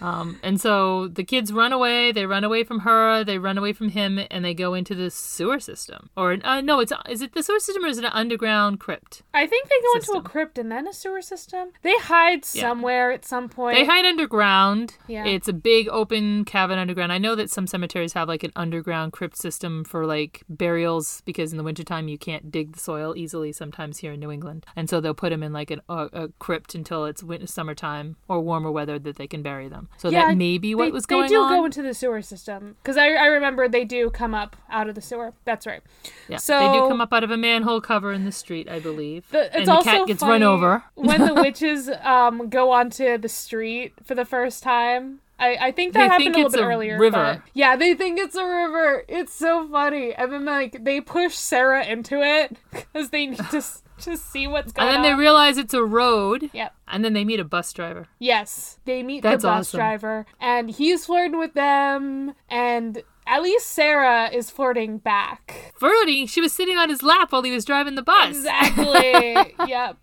um, and so the kids run away. They run away from her. They run away from him, and they go into the sewer system. Or uh, no, it's is it the sewer system or is it an underground crypt? I think they go system. into a crypt and then a sewer system. They hide somewhere yeah. at some point. They hide underground. Yeah, it's a big open cavern underground. I know that some cemeteries have like an underground crypt system for like burials because in the wintertime you can't dig the soil easily. Sometimes here in New England, and so they'll put them in like an, a, a crypt until it's winter, summertime or warmer weather that they can bury them. So yeah, that may be what they, was going on. They do on. go into the sewer system. Because I, I remember they do come up out of the sewer. That's right. Yeah, so, they do come up out of a manhole cover in the street, I believe. The, it's and the also cat gets run over. When the witches um, go onto the street for the first time. I, I think that they happened think a little it's bit a earlier. River. But yeah, they think it's a river. It's so funny. And then like they push Sarah into it because they need to... to see what's going on. And then on. They realize it's a road. Yep. And then they meet a bus driver. Yes. They meet That's the bus awesome. driver. And he's flirting with them. And at least Sarah is flirting back. Flirting? She was sitting on his lap while he was driving the bus. Exactly. Yep.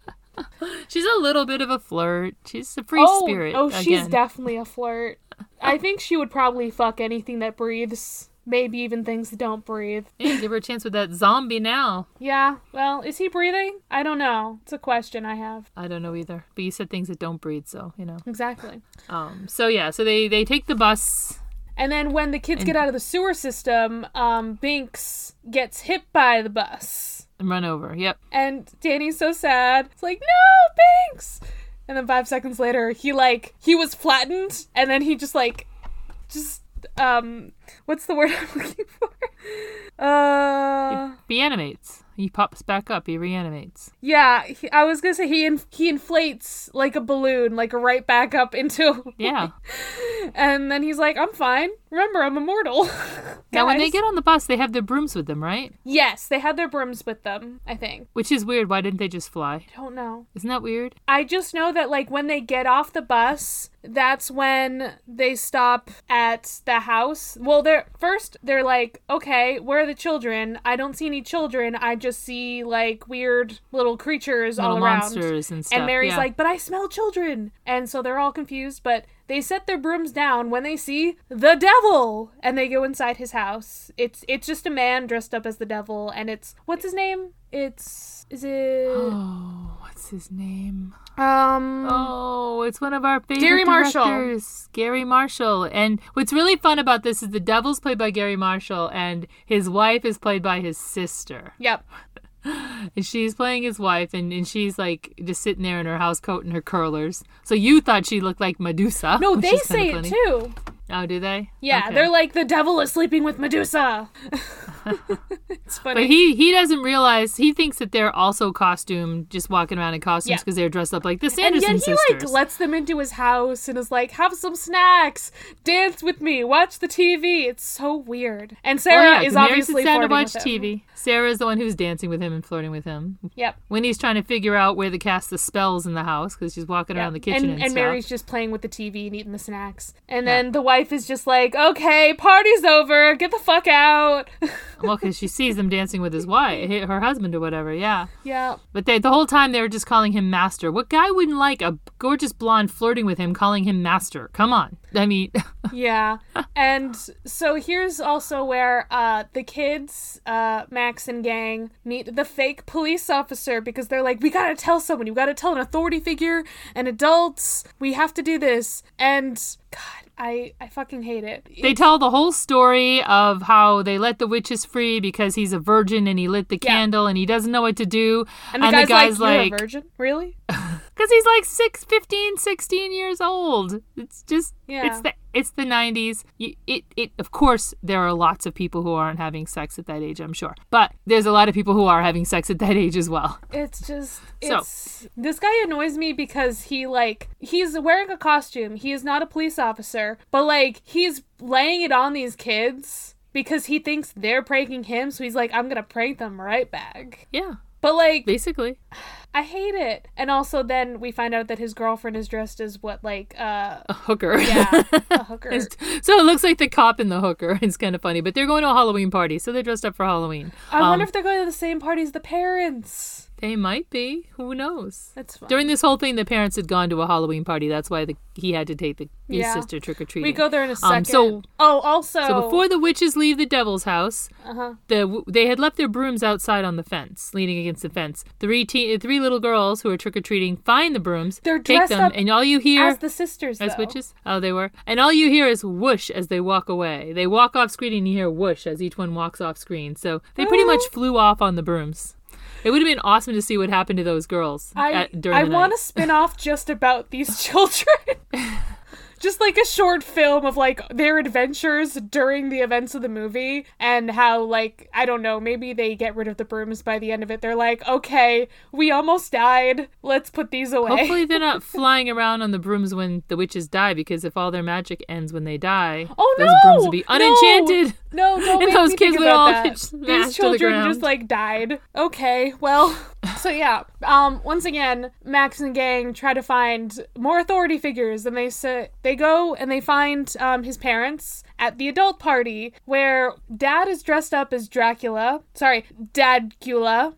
She's a little bit of a flirt. She's a free oh, spirit. Oh, again. She's definitely a flirt. I think she would probably fuck anything that breathes. Maybe even things that don't breathe. Yeah, give her a chance with that zombie now. Yeah. Well, is he breathing? I don't know. It's a question I have. I don't know either. But you said things that don't breathe, so, you know. Exactly. Um. So, yeah. So they, they take the bus. And then when the kids and... get out of the sewer system, um, Binx gets hit by the bus. And run over. Yep. And Danny's so sad. It's like, no, Binx! And then five seconds later, he, like, he was flattened. And then he just, like, just... um, what's the word I'm looking for? Uh, he reanimates. He pops back up. He reanimates. Yeah, he, I was gonna say he in, he inflates like a balloon, like right back up into. Yeah. And then he's like, "I'm fine. Remember, I'm immortal." Now, when they get on the bus, they have their brooms with them, right? Yes, they had their brooms with them, I think. Which is weird. Why didn't they just fly? I don't know. Isn't that weird? I just know that, like, when they get off the bus, that's when they stop at the house. Well, they're first, they're like, okay, where are the children? I don't see any children. I just see, like, weird little creatures little all around. Monsters and stuff. And Mary's yeah. like, but I smell children. And so they're all confused, but... They set their brooms down when they see the devil, and they go inside his house. It's it's just a man dressed up as the devil, and it's... What's his name? It's... Is it... Oh, what's his name? Um... Oh, it's one of our favorite Gary Marshall. Directors. Gary Marshall. And what's really fun about this is the devil's played by Gary Marshall, and his wife is played by his sister. Yep. And she's playing his wife, and, and she's, like, just sitting there in her housecoat and her curlers. So you thought she looked like Medusa. No, they say it, too. Oh, do they? Yeah, okay. They're like, the devil is sleeping with Medusa. It's funny. But he, he doesn't realize, he thinks that they're also costumed, just walking around in costumes because yeah. they're dressed up like the Sanderson sisters. And yet he, sisters. like, lets them into his house and is like, have some snacks, dance with me, watch the T V. It's so weird. And Sarah well, yeah, is obviously flirting with him. T V. Sarah's the one who's dancing with him and flirting with him. Yep. Winnie's trying to figure out where to cast the spells in the house because she's walking yep. around the kitchen and, and, and stuff. And Mary's just playing with the T V and eating the snacks. And yeah. then the wife is just like, okay, party's over, get the fuck out. Well, because she sees them dancing with his wife, her husband or whatever, yeah. Yeah. But they, the whole time they were just calling him master. What guy wouldn't like a gorgeous blonde flirting with him, calling him master? Come on. I mean. Yeah. And so here's also where uh, the kids, uh, Max and gang, meet the fake police officer because they're like, we gotta tell someone. You gotta tell an authority figure and adults. We have to do this. And God. I, I fucking hate it. It's- they tell the whole story of how they let the witches free because he's a virgin and he lit the yeah. candle and he doesn't know what to do. And the, and guy's, the guy's like, like, you're a virgin? Really? Because he's like six, fifteen, sixteen years old. It's just, yeah. it's the it's the nineties. You, it, it, of course, there are lots of people who aren't having sex at that age, I'm sure. But there's a lot of people who are having sex at that age as well. It's just, it's, so. This guy annoys me because he like, he's wearing a costume. He is not a police officer, but like, he's laying it on these kids because he thinks they're pranking him. So he's like, I'm going to prank them right back. Yeah. But like, basically, I hate it. And also then we find out that his girlfriend is dressed as what, like uh, a hooker. Yeah, a hooker. So it looks like the cop and the hooker. It's kind of funny, but they're going to a Halloween party. So they're dressed up for Halloween. I um, wonder if they're going to the same party as the parents. They might be. Who knows? That's fun. During this whole thing, the parents had gone to a Halloween party. That's why the, he had to take the, his yeah. sister trick-or-treating. We go there in a second. Um, so, oh, also... So before the witches leave the devil's house, uh-huh. the they had left their brooms outside on the fence, leaning against the fence. Three te- three little girls who are trick-or-treating find the brooms, They're take them, and all you hear... as the sisters, As though. witches? Oh, they were. And all you hear is whoosh as they walk away. They walk off screen and you hear whoosh as each one walks off screen. So they pretty much flew off on the brooms. It would have been awesome to see what happened to those girls I, at, during I the night. I want a spin-off just about these children. Just like a short film of like their adventures during the events of the movie and how like, I don't know, maybe they get rid of the brooms by the end of it. They're like, okay, we almost died. Let's put these away. Hopefully they're not flying around on the brooms when the witches die, because if all their magic ends when they die, oh, those no! brooms would be unenchanted. No, no, don't and make those me kids think would all that. These children the just like died. Okay, well, so yeah. Um, once again, Max and gang try to find more authority figures, and they say they go and they find um, his parents at the adult party where dad is dressed up as Dracula. Sorry, Dadgula.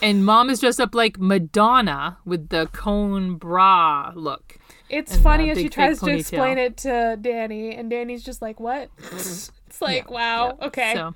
And mom is dressed up like Madonna with the cone bra look. It's and funny as she tries to explain it to Danny, and Danny's just like, what? It's like, yeah, wow, yeah. okay. So,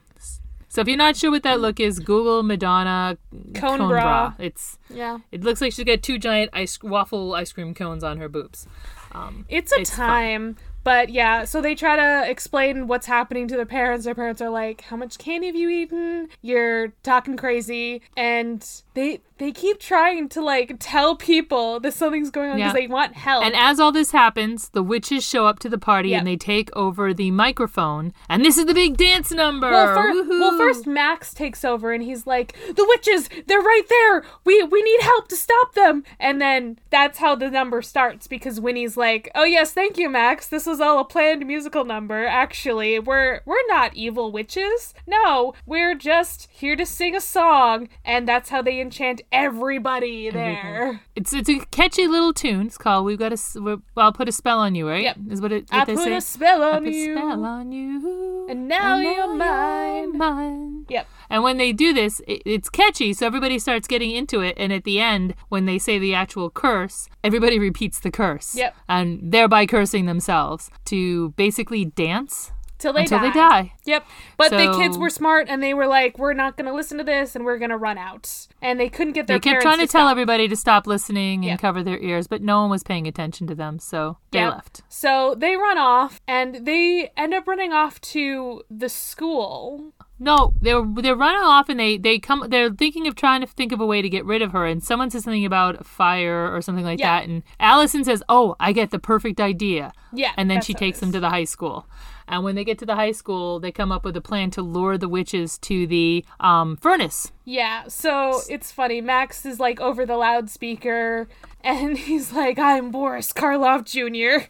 so if you're not sure what that look is, Google Madonna cone, cone bra. bra. It's yeah. It looks like she's got two giant ice waffle ice cream cones on her boobs. Um, it's a it's time. Fun. But yeah, so they try to explain what's happening to their parents. Their parents are like, how much candy have you eaten? You're talking crazy. And they they keep trying to like tell people that something's going on because yeah. they want help. And as all this happens, the witches show up to the party yep. and they take over the microphone. And this is the big dance number. Well, first, well, first Max takes over and he's like, the witches, they're right there. We, we need help to stop them. And then that's how the number starts because Winnie's like, oh yes, thank you, Max. This was all a planned musical number. Actually, we're we're not evil witches. No, we're just here to sing a song, and that's how they enchant everybody there. Everything. It's it's a catchy little tune. It's called "We've Got a I'll Put a Spell on You." Right? Yep. Is what it. What I they put say? a spell on I put you. Spell on you. And now, and now you're mine. mine. Yep. And when they do this, it, it's catchy, so everybody starts getting into it. And at the end, when they say the actual curse, everybody repeats the curse. Yep. And thereby cursing themselves. To basically dance till they until die. they die. Yep. But so, the kids were smart and they were like, we're not going to listen to this and we're going to run out. And they couldn't get their parents to They kept trying to, to tell everybody to stop listening and yep. cover their ears, but no one was paying attention to them, so they yep. left. So they run off and they end up running off to the school. No, they're they're running off and they they come. They're thinking of trying to think of a way to get rid of her. And someone says something about fire or something like yeah. that. And Allison says, "Oh, I get the perfect idea." Yeah, and then she takes them to the high school. And when they get to the high school, they come up with a plan to lure the witches to the um, furnace. Yeah, so it's funny. Max is like over the loudspeaker, and he's like, "I'm Boris Karloff Junior"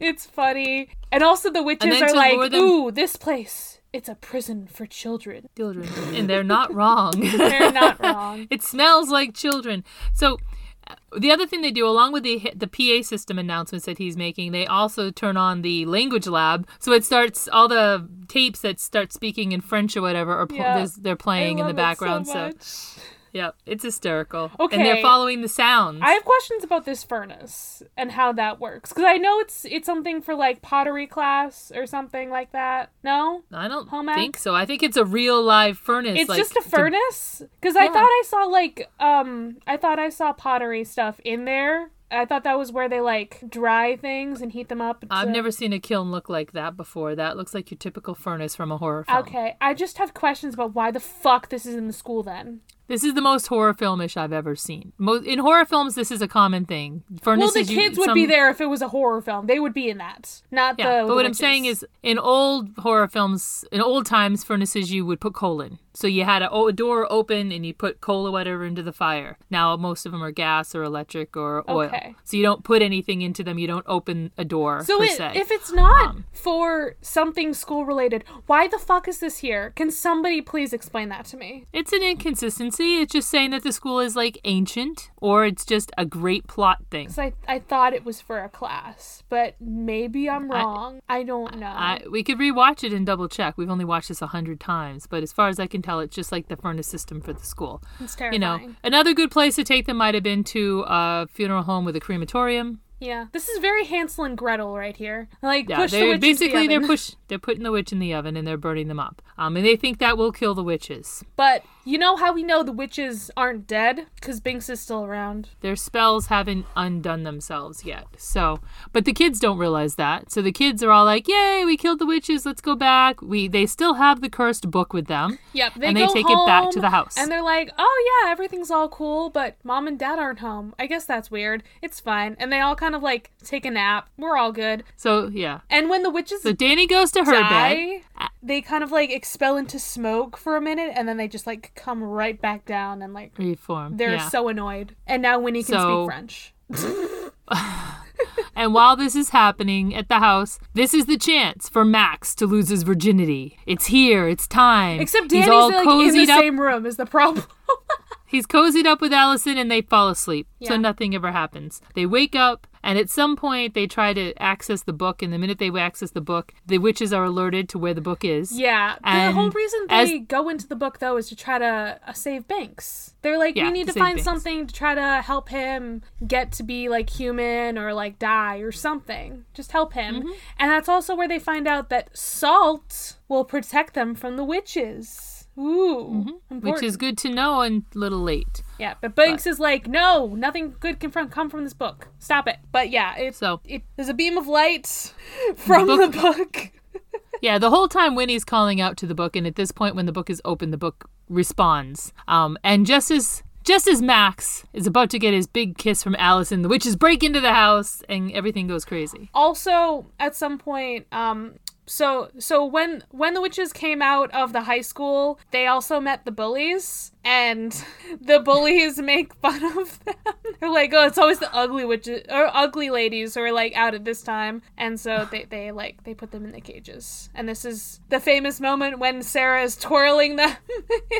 It's funny. And also the witches are like, them- ooh, this place, it's a prison for children. Children. And they're not wrong. They're not wrong. It smells like children. So the other thing they do, along with the the P A system announcements that he's making, they also turn on the language lab. So it starts, all the tapes that start speaking in French or whatever, are yeah. they're playing in the background. I love it so much. Yep, it's hysterical. Okay. And they're following the sounds. I have questions about this furnace and how that works. Because I know it's it's something for, like, pottery class or something like that. No? I don't Home think ec? so. I think it's a real live furnace. It's like, just a furnace? Because yeah. I thought I saw, like, um, I thought I saw pottery stuff in there. I thought that was where they, like, dry things and heat them up. To... I've never seen a kiln look like that before. That looks like your typical furnace from a horror film. Okay, I just have questions about why the fuck this is in the school then. This is the most horror film-ish I've ever seen. Mo- in horror films, this is a common thing. Furnaces, well, the kids you, some... would be there if it was a horror film. They would be in that, not yeah, the But what witches. I'm saying is, in old horror films, in old times, furnaces, you would put coal in. So you had a, a door open and you put coal or whatever into the fire. Now, most of them are gas or electric or oil. Okay. So you don't put anything into them. You don't open a door, so per it, se. So if it's not um, for something school-related, why the fuck is this here? Can somebody please explain that to me? It's an inconsistency. It's just saying that the school is like ancient, or it's just a great plot thing. So I, I thought it was for a class, but maybe I'm wrong. I, I don't know. I, we could rewatch it and double check. We've only watched this a hundred times, but as far as I can tell, it's just like the furnace system for the school. It's terrifying. You know, another good place to take them might have been to a funeral home with a crematorium. Yeah, this is very Hansel and Gretel right here. Like, yeah, push the witch basically in the oven. they're push they're putting the witch in the oven and they're burning them up. Um, and they think that will kill the witches. But you know how we know the witches aren't dead? Because Binx is still around. Their spells haven't undone themselves yet. So, but the kids don't realize that. So the kids are all like, "Yay, we killed the witches! Let's go back." We they still have the cursed book with them. Yep, they and they go take home, it back to the house. And they're like, "Oh yeah, everything's all cool, but mom and dad aren't home. I guess that's weird. It's fine." And they all kind kind of like take a nap. We're all good. So yeah. And when the witches So Danny goes to her die, bed. They kind of like expel into smoke for a minute and then they just like come right back down and like reform. They're yeah. so annoyed. And now Winnie can so... speak French. And while this is happening at the house, this is the chance for Max to lose his virginity. It's here. It's time. Except Danny's like in the up. same room is the problem. He's cozied up with Allison and they fall asleep. Yeah. So nothing ever happens. They wake up and at some point they try to access the book. And the minute they access the book, the witches are alerted to where the book is. Yeah. And the whole reason they as, go into the book, though, is to try to uh, save Binx. They're like, yeah, we need to find Binx. something to try to help him get to be like human or like die or something. Just help him. Mm-hmm. And that's also where they find out that salt will protect them from the witches. Ooh. Mm-hmm. Which is good to know and a little late. Yeah, but Binks but. is like, no, nothing good can from, come from this book. Stop it. But yeah, it, so, it, there's a beam of light from the book. The book. Yeah, the whole time Winnie's calling out to the book, and at this point when the book is open, the book responds. Um, and just as just as Max is about to get his big kiss from Allison, the witches break into the house, and everything goes crazy. Also, at some point, um, so so when when the witches came out of the high school, they also met the bullies, and the bullies make fun of them. They're like, oh, it's always the ugly witches or ugly ladies who are like out at this time, and so they, they like they put them in the cages. And this is the famous moment when Sarah is twirling them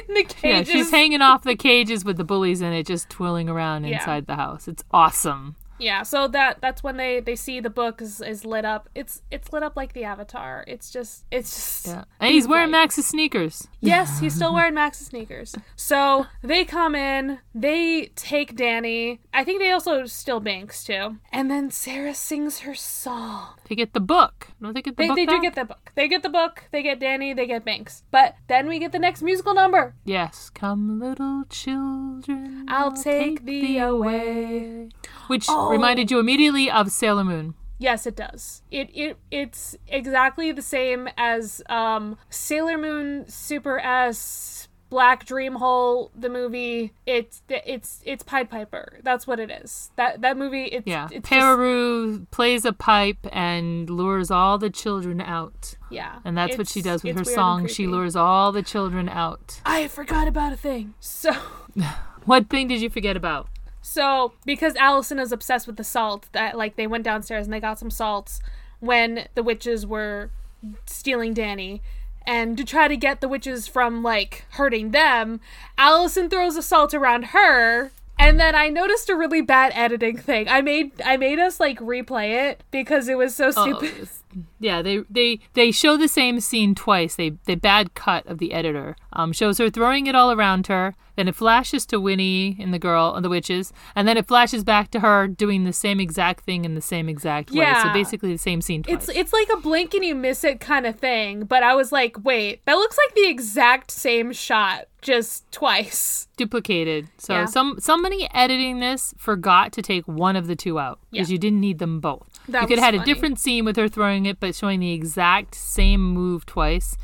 in the cages. Yeah, she's hanging off the cages with the bullies in it, just twirling around yeah. inside the house. It's awesome. Yeah, so that that's when they, they see the book is, is lit up. It's it's lit up like the Avatar. It's just it's just yeah. And he's wearing light. Max's sneakers. Yes, he's still wearing Max's sneakers. So they come in, they take Danny. I think they also steal Binks too. And then Sarah sings her song. They get the book. No, they get the they, book. They back? do get the book. They get the book. They get Danny. They get Binks. But then we get the next musical number. Yes, come little children, I'll, I'll take, take thee away. Which oh. reminded you immediately of Sailor Moon. Yes, it does. It it it's exactly the same as um, Sailor Moon Super S, Black Dream Hole, the movie. It's it's it's Pied Piper. That's what it is. That that movie. It's, yeah. It's Peru just... plays a pipe and lures all the children out. Yeah. And that's what she does with her song. She lures all the children out. I forgot about a thing. So. What thing did you forget about? So, because Allison is obsessed with the salt, that like they went downstairs and they got some salts when the witches were stealing Danny, and to try to get the witches from like hurting them, Allison throws a salt around her. And then I noticed a really bad editing thing. I made I made us like replay it because it was so stupid. Oh, yeah, they, they they show the same scene twice. They the bad cut of the editor um, shows her throwing it all around her. Then it flashes to Winnie and the girl and the witches, and then it flashes back to her doing the same exact thing in the same exact yeah. way. So basically the same scene twice. It's it's like a blink and you miss it kind of thing. But I was like, wait, that looks like the exact same shot. Just twice duplicated. So yeah. some somebody editing this forgot to take one of the two out because yeah. you didn't need them both. That you could have had funny. a different scene with her throwing it, but showing the exact same move twice.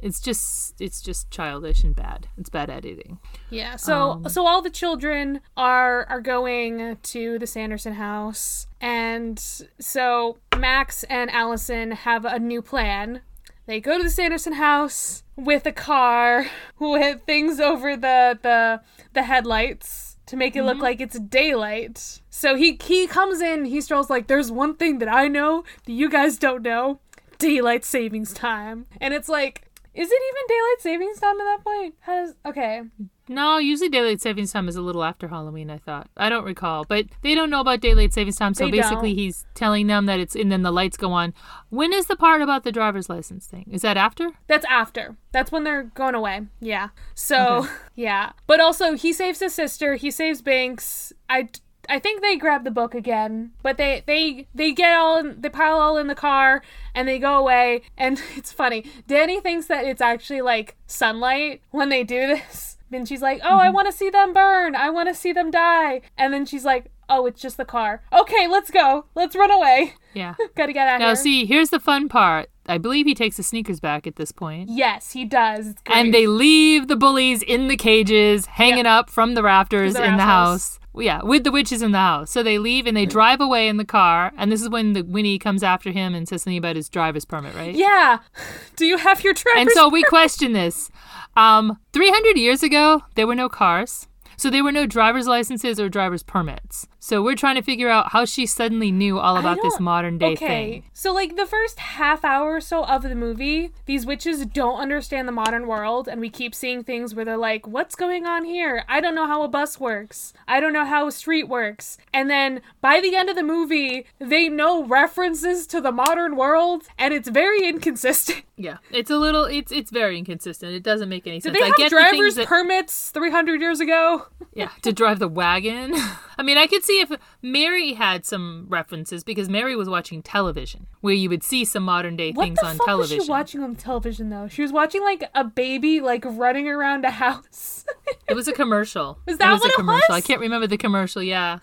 It's just it's just childish and bad. It's bad editing. Yeah. So um, so all the children are are going to the Sanderson house, and so Max and Allison have a new plan. They go to the Sanderson house with a car with things over the the, the headlights to make it mm-hmm. look like it's daylight. So he, he comes in, he strolls like, there's one thing that I know that you guys don't know. Daylight savings time. And it's like, is it even daylight savings time at that point? How does, okay. No, usually daylight savings time is a little after Halloween, I thought. I don't recall. But they don't know about daylight savings time, so they basically don't. He's telling them that it's, and then the lights go on. When is the part about the driver's license thing? Is that after? That's after. That's when they're going away. Yeah. So, okay. yeah. But also, he saves his sister. He saves Binks. I... I think they grab the book again, but they, they, they get all, in, they pile all in the car and they go away. And it's funny. Danny thinks that it's actually like sunlight when they do this. And she's like, oh, mm-hmm. I want to see them burn. I want to see them die. And then she's like, oh, it's just the car. Okay, let's go. Let's run away. Yeah. Gotta get out of here. Now see, here's the fun part. I believe he takes his sneakers back at this point. Yes, he does. It's great. And they leave the bullies in the cages, hanging yep. up from the rafters the in rafters. the house. Yeah, with the witches in the house. So they leave and they drive away in the car. And this is when the Winnie comes after him and says something about his driver's permit, right? Yeah. Do you have your driver's permit? And so permit? we question this. Um, three hundred years ago, there were no cars. So there were no driver's licenses or driver's permits. So we're trying to figure out how she suddenly knew all about this modern day okay. thing. So like the first half hour or so of the movie, these witches don't understand the modern world. And we keep seeing things where they're like, what's going on here? I don't know how a bus works. I don't know how a street works. And then by the end of the movie, they know references to the modern world. And it's very inconsistent. Yeah, it's a little, it's it's very inconsistent. It doesn't make any sense. Did they have I get driver's the that... permits three hundred years ago? Yeah, to drive the wagon. I mean, I could see see if Mary had some references, because Mary was watching television, where you would see some modern day things on television. What the fuck was she watching on television, though? She was watching, like, a baby, like, running around a house. It was a commercial. Was that what it was? It was a commercial. I can't remember the commercial, yeah.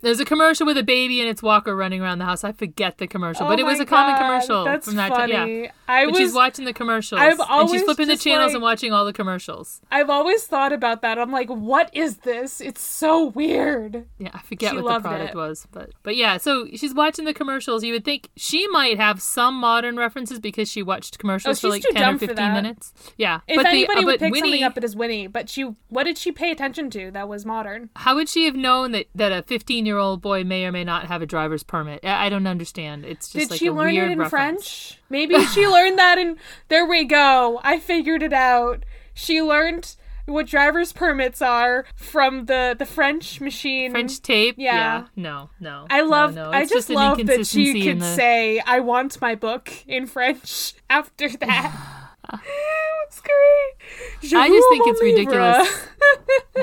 There's a commercial with a baby and its walker running around the house. I forget the commercial, oh but it was a God, common commercial. That's from that funny. Time. Yeah. I but was, she's watching the commercials. I've always and she's flipping the channels like, and watching all the commercials. I've always thought about that. I'm like, what is this? It's so weird. Yeah, I forget she what the product it. was. But but yeah, so she's watching the commercials. You would think she might have some modern references because she watched commercials oh, for like ten or fifteen minutes. Yeah. If but anybody the, uh, would but pick Winnie, something up, it is Winnie. But she, what did she pay attention to that was modern? How would she have known that, that a fifteen-year-old boy may or may not have a driver's permit? I don't understand. It's just Did like she a learn weird it in reference. French? Maybe she learned that in... There we go. I figured it out. She learned what driver's permits are from the, the French machine. French tape? Yeah. yeah. No, no. I love... No, no. I just, just love that she could the... say, I want my book in French after that. It's great. Je I just think it's ridiculous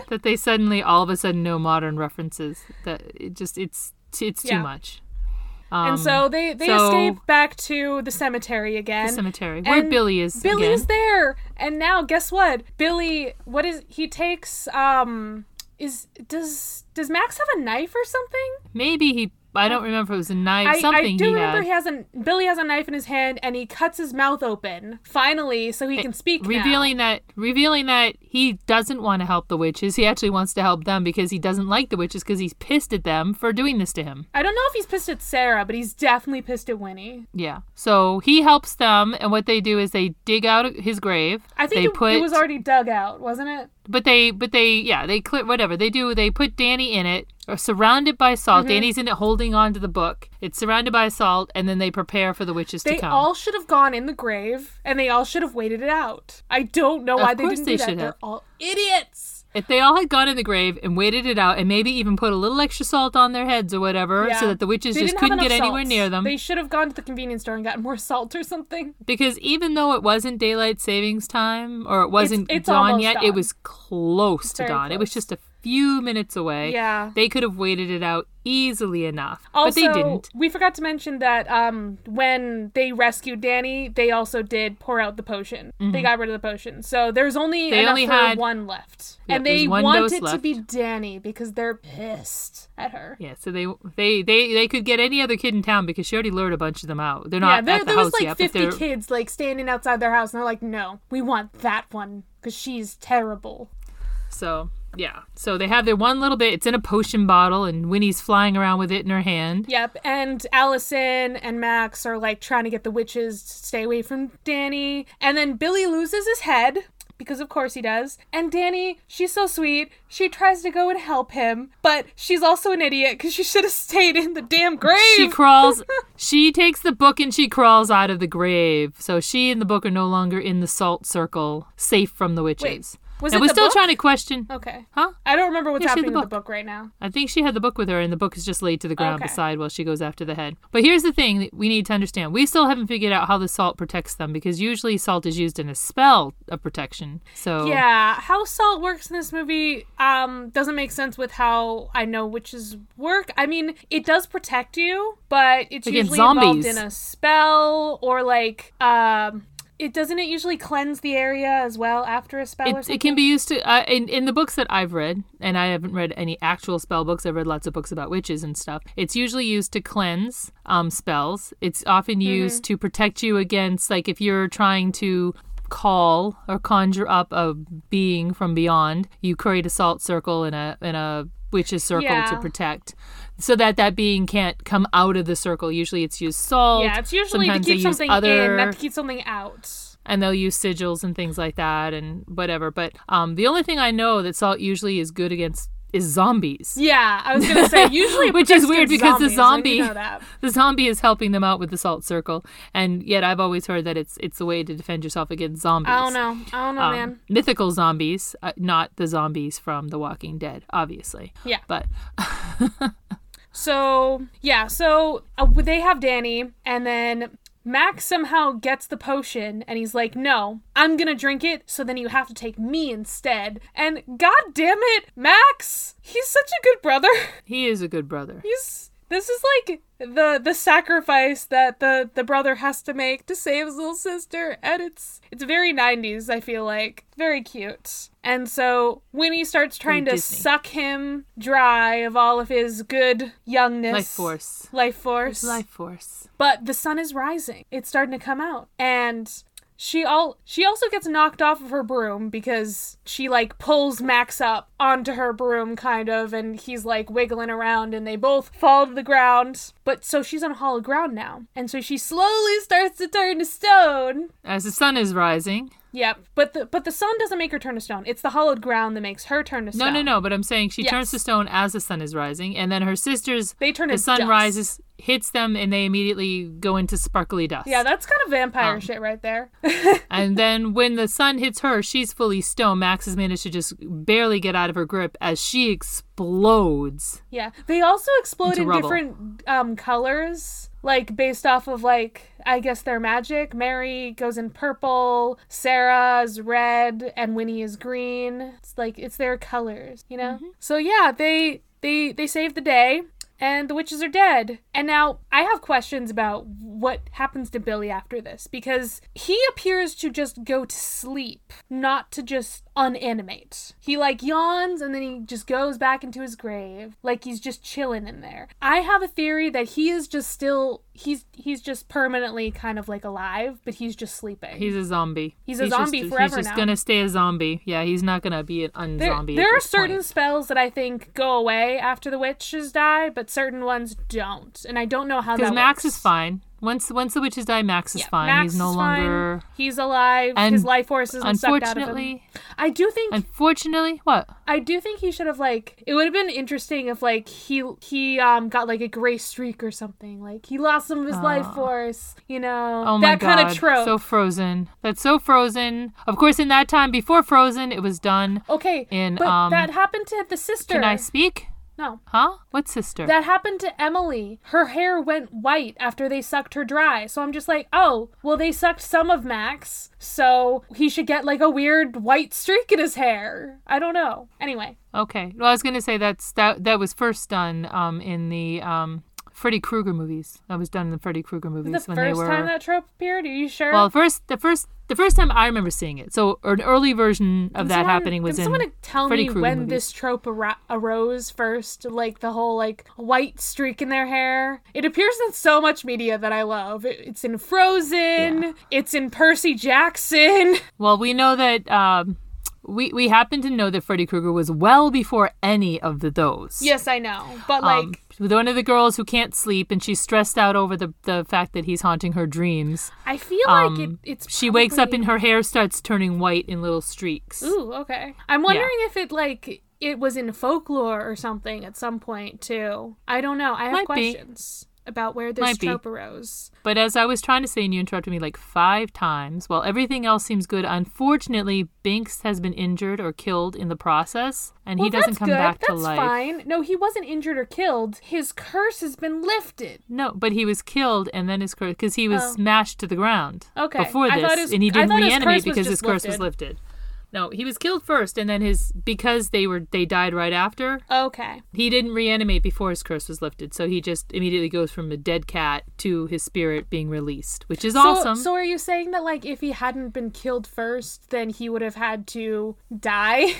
that they suddenly, all of a sudden, know modern references. That it just it's it's yeah. too much. Um, and so they they so escape back to the cemetery again. The cemetery where and Billy is. Billy again. is there, and now guess what? Billy, what is he takes? Um, is does does Max have a knife or something? Maybe he. I don't remember if it was a knife, I, something he I do he remember had. he has a, Billy has a knife in his hand and he cuts his mouth open, finally, so he it, can speak revealing now. that Revealing that he doesn't want to help the witches. He actually wants to help them because he doesn't like the witches because he's pissed at them for doing this to him. I don't know if he's pissed at Sarah, but he's definitely pissed at Winnie. Yeah. So he helps them, and what they do is they dig out his grave. I think they it, put, it was already dug out, wasn't it? But they, but they, yeah, they clip, whatever. They do, they put Danny in it, or surrounded by salt. Mm-hmm. Danny's in it holding on to the book. It's surrounded by salt, and then they prepare for the witches they to come. They all should have gone in the grave, and they all should have waited it out. I don't know why of they didn't they do that. They're have. all idiots. If they all had gone in the grave and waited it out, and maybe even put a little extra salt on their heads or whatever, yeah. so that the witches they just couldn't get salt. anywhere near them. They should have gone to the convenience store and gotten more salt or something. Because even though it wasn't daylight savings time, or it wasn't it's, it's dawn yet, dawn. it was close it's to dawn. Close. It was just a few minutes away. Yeah. They could have waited it out easily enough, also, but they didn't. We forgot to mention that um, when they rescued Danny, they also did pour out the potion. Mm-hmm. They got rid of the potion. So there's only they enough only for had, one left. Yep, and they want it left. to be Danny because they're pissed at her. Yeah, so they, they they they could get any other kid in town because she already lured a bunch of them out. They're not yeah, there, at the there house was, like, yet. fifty but kids like standing outside their house and they're like, no, we want that one because she's terrible. So... Yeah. So they have their one little bit. It's in a potion bottle, and Winnie's flying around with it in her hand. Yep. And Allison and Max are, like, trying to get the witches to stay away from Danny. And then Billy loses his head, because of course he does. And Danny, she's so sweet. She tries to go and help him, but she's also an idiot because she should have stayed in the damn grave. She crawls. She takes the book and she crawls out of the grave. So she and the book are no longer in the salt circle, safe from the witches. Wait. Was and it we're the still book? trying to question. Okay. Huh? I don't remember what's yeah, happening the with the book right now. I think she had the book with her, and the book is just laid to the ground okay. beside while she goes after the head. But here's the thing that we need to understand. We still haven't figured out how the salt protects them, because usually salt is used in a spell of protection. So yeah, how salt works in this movie um, doesn't make sense with how I know witches work. I mean, it does protect you, but it's like usually involved in a spell or like... Um, It doesn't it usually cleanse the area as well after a spell it, or something? It can be used to, uh, in, in the books that I've read, and I haven't read any actual spell books, I've read lots of books about witches and stuff. It's usually used to cleanse um, spells. It's often used mm-hmm. to protect you against, like if you're trying to call or conjure up a being from beyond, you create a salt circle in a, in a witch's circle yeah. to protect. So that that being can't come out of the circle. Usually it's used salt. Yeah, it's usually Sometimes to keep something other, in, not to keep something out. And they'll use sigils and things like that and whatever. But um, the only thing I know that salt usually is good against is zombies. Yeah, I was going to say, usually which is weird because zombies, the zombie the zombie is helping them out with the salt circle. And yet I've always heard that it's it's a way to defend yourself against zombies. I don't know. I don't know, um, man. Mythical zombies, uh, not the zombies from The Walking Dead, obviously. Yeah. But... So, yeah, so uh, they have Danny, and then Max somehow gets the potion and he's like, no, I'm gonna drink it, so then you have to take me instead. And god damn it, Max! He's such a good brother. He is a good brother. He's... This is like the the sacrifice that the, the brother has to make to save his little sister, and it's it's very nineties, I feel like. Very cute. And so Winnie starts trying From to Disney. suck him dry of all of his good youngness. Life force. Life force. His life force. But the sun is rising. It's starting to come out. And she all she also gets knocked off of her broom because she like pulls Max up onto her broom kind of, and he's like wiggling around and they both fall to the ground. But so she's on hollow ground now, and so she slowly starts to turn to stone as the sun is rising. Yep, but the but the sun doesn't make her turn to stone. It's the hollowed ground that makes her turn to stone. No, no, no, but I'm saying she yes. turns to stone as the sun is rising, and then her sisters, they turn the sun dust. rises, hits them, and they immediately go into sparkly dust. Yeah, that's kind of vampire um, shit right there. And then when the sun hits her, she's fully stone. Max has managed to just barely get out of her grip as she explodes. Yeah, they also explode in rubble. different um, colors. Like, based off of, like, I guess their magic. Mary goes in purple, Sarah's red, and Winnie is green. It's like, it's their colors, you know? Mm-hmm. So, yeah, they, they, they save the day, and the witches are dead. And now, I have questions about what happens to Billy after this, because he appears to just go to sleep, not to just unanimate. He like yawns and then he just goes back into his grave, like he's just chilling in there. I have a theory that he is just still he's he's just permanently kind of like alive, but he's just sleeping. He's a zombie. He's a he's zombie just, forever now. He's just now. gonna stay a zombie. Yeah, he's not gonna be an unzombie. There, there are certain point. spells that I think go away after the witches die, but certain ones don't, and I don't know how that works. Because Max is fine. Once once the witches die, Max is yeah, fine. Max he's no longer... Fine. He's alive. And his life force isn't sucked out of him. I do think... Unfortunately, what? I do think he should have, like... It would have been interesting if, like, he he um got, like, a gray streak or something. Like, he lost some of his oh. life force, you know? Oh, my that God. That kind of trope. So Frozen. That's so Frozen. Of course, in that time, before Frozen, it was done. Okay, in, but um, that happened to the sister. Can I speak? No. Huh? What sister? That happened to Emily. Her hair went white after they sucked her dry. So I'm just like, oh, well, they sucked some of Max, so he should get like a weird white streak in his hair. I don't know. Anyway. Okay. Well, I was going to say that's, that that was first done um, in the... Um Freddy Krueger movies. That was done in the Freddy Krueger movies the when they were. The first time that trope appeared. Are you sure? Well, first the first the first time I remember seeing it. So an early version of can that someone, happening was in Freddy Krueger movies. Can someone tell me when this trope ar- arose first? Like the whole like white streak in their hair. It appears in so much media that I love. It, it's in Frozen. Yeah. It's in Percy Jackson. Well, we know that. Um, We we happen to know that Freddy Krueger was well before any of the those. Yes, I know. But like... Um, one of the girls who can't sleep, and she's stressed out over the, the fact that he's haunting her dreams. I feel um, like it, it's probably... She wakes up and her hair starts turning white in little streaks. Ooh, okay. I'm wondering yeah. if it like... It was in folklore or something at some point, too. I don't know. I have Might questions. Be. About where this Might trope be. arose. But as I was trying to say, and you interrupted me like five times, while everything else seems good, unfortunately, Binx has been injured or killed in the process, and well, he doesn't come good. back that's to life. That's fine. No, he wasn't injured or killed. His curse has been lifted. No, but he was killed, and then his curse, because he was oh. smashed to the ground okay. before this, his, and he didn't reanimate his because his curse lifted. was lifted. No, he was killed first, and then his because they were they died right after. Okay. He didn't reanimate before his curse was lifted, so he just immediately goes from a dead cat to his spirit being released, which is so, awesome. So are you saying that like if he hadn't been killed first, then he would have had to die?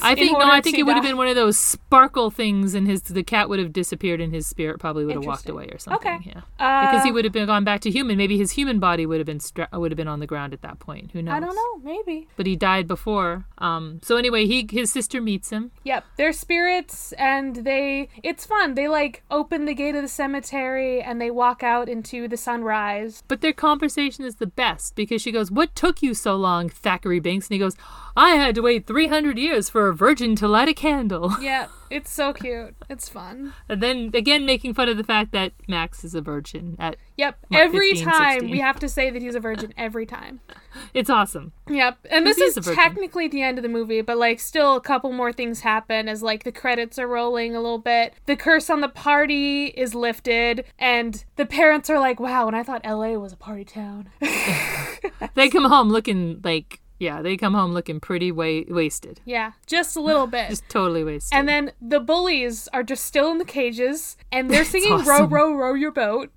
I think no, I think it die. would have been one of those sparkle things, and his the cat would have disappeared, and his spirit probably would have walked away or something. Okay. Yeah. Uh, because he would have been gone back to human. Maybe his human body would have been stra- would have been on the ground at that point. Who knows? I don't know. Maybe. But he died before. Um, so anyway, he his sister meets him. Yep, they're spirits, and they it's fun. They like open the gate of the cemetery and they walk out into the sunrise. But their conversation is the best because she goes, "What took you so long, Thackeray Binx?" And he goes, "I had to wait three hundred years for a virgin to light a candle." Yep. It's so cute. It's fun. And then again, making fun of the fact that Max is a virgin. At yep. Every fifteen, time sixteen. We have to say that he's a virgin every time. It's awesome. Yep. And this is technically the end of the movie, but like still a couple more things happen as like the credits are rolling a little bit. The curse on the party is lifted and the parents are like, wow, and I thought L A was a party town. They come home looking like... Yeah, they come home looking pretty wa- wasted. Yeah, just a little bit. Just totally wasted. And then the bullies are just still in the cages, and they're singing awesome. Row, row, row your boat.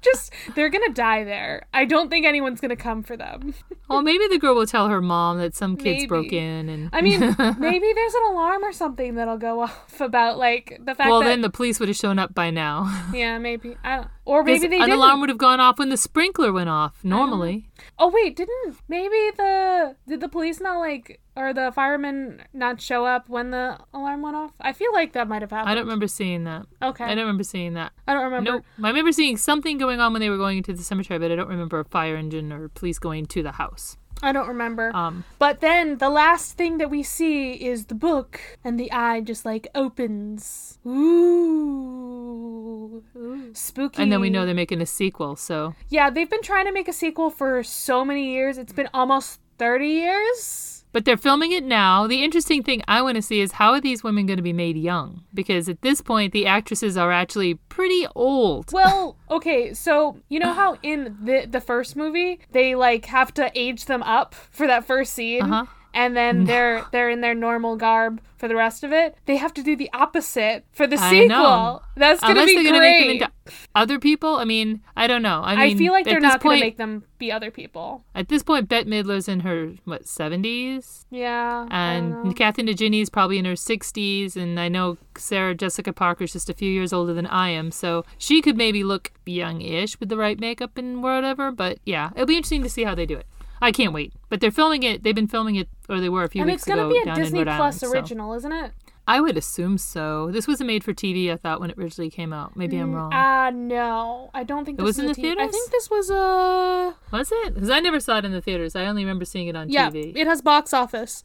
Just, they're going to die there. I don't think anyone's going to come for them. Well, maybe the girl will tell her mom that some kids maybe. broke in. And I mean, maybe there's an alarm or something that'll go off about, like, the fact well, that... Well, then the police would have shown up by now. Yeah, maybe. I don't... Or maybe they an didn't. An alarm would have gone off when the sprinkler went off, normally. Oh, wait, didn't... Maybe the... Did the police not, like... Or the firemen not show up when the alarm went off? I feel like that might have happened. I don't remember seeing that. Okay. I don't remember seeing that. I don't remember. Nope. I remember seeing something going on when they were going into the cemetery, but I don't remember a fire engine or police going to the house. I don't remember. Um, but then the last thing that we see is the book, and the eye just, like, opens. Ooh. Ooh. Spooky. And then we know they're making a sequel, so. Yeah, they've been trying to make a sequel for so many years. It's been almost thirty years. But they're filming it now. The interesting thing I want to see is how are these women going to be made young? Because at this point, the actresses are actually pretty old. Well, okay, so you know how in the, the first movie, they like have to age them up for that first scene? Uh-huh. And then they're they're in their normal garb for the rest of it. They have to do the opposite for the I sequel. Know. That's going to be great. Unless they're going to make them into other people? I mean, I don't know. I, mean, I feel like they're not going to make them be other people. At this point, Bette Midler's in her, what, seventies? Yeah. And Kathy Najimy is probably in her sixties. And I know Sarah Jessica Parker's just a few years older than I am. So she could maybe look young-ish with the right makeup and whatever. But yeah, it'll be interesting to see how they do it. I can't wait. But they're filming it. They've been filming it, or they were a few and weeks ago. And it's going to be a Disney Plus Island, original, so. Isn't it? I would assume so. This was a made-for-T V, I thought, when it originally came out. Maybe mm, I'm wrong. Uh, no. I don't think it this was in the t- theaters? I think this was a... Was it? Because I never saw it in the theaters. I only remember seeing it on yeah, T V. Yeah, it has box office.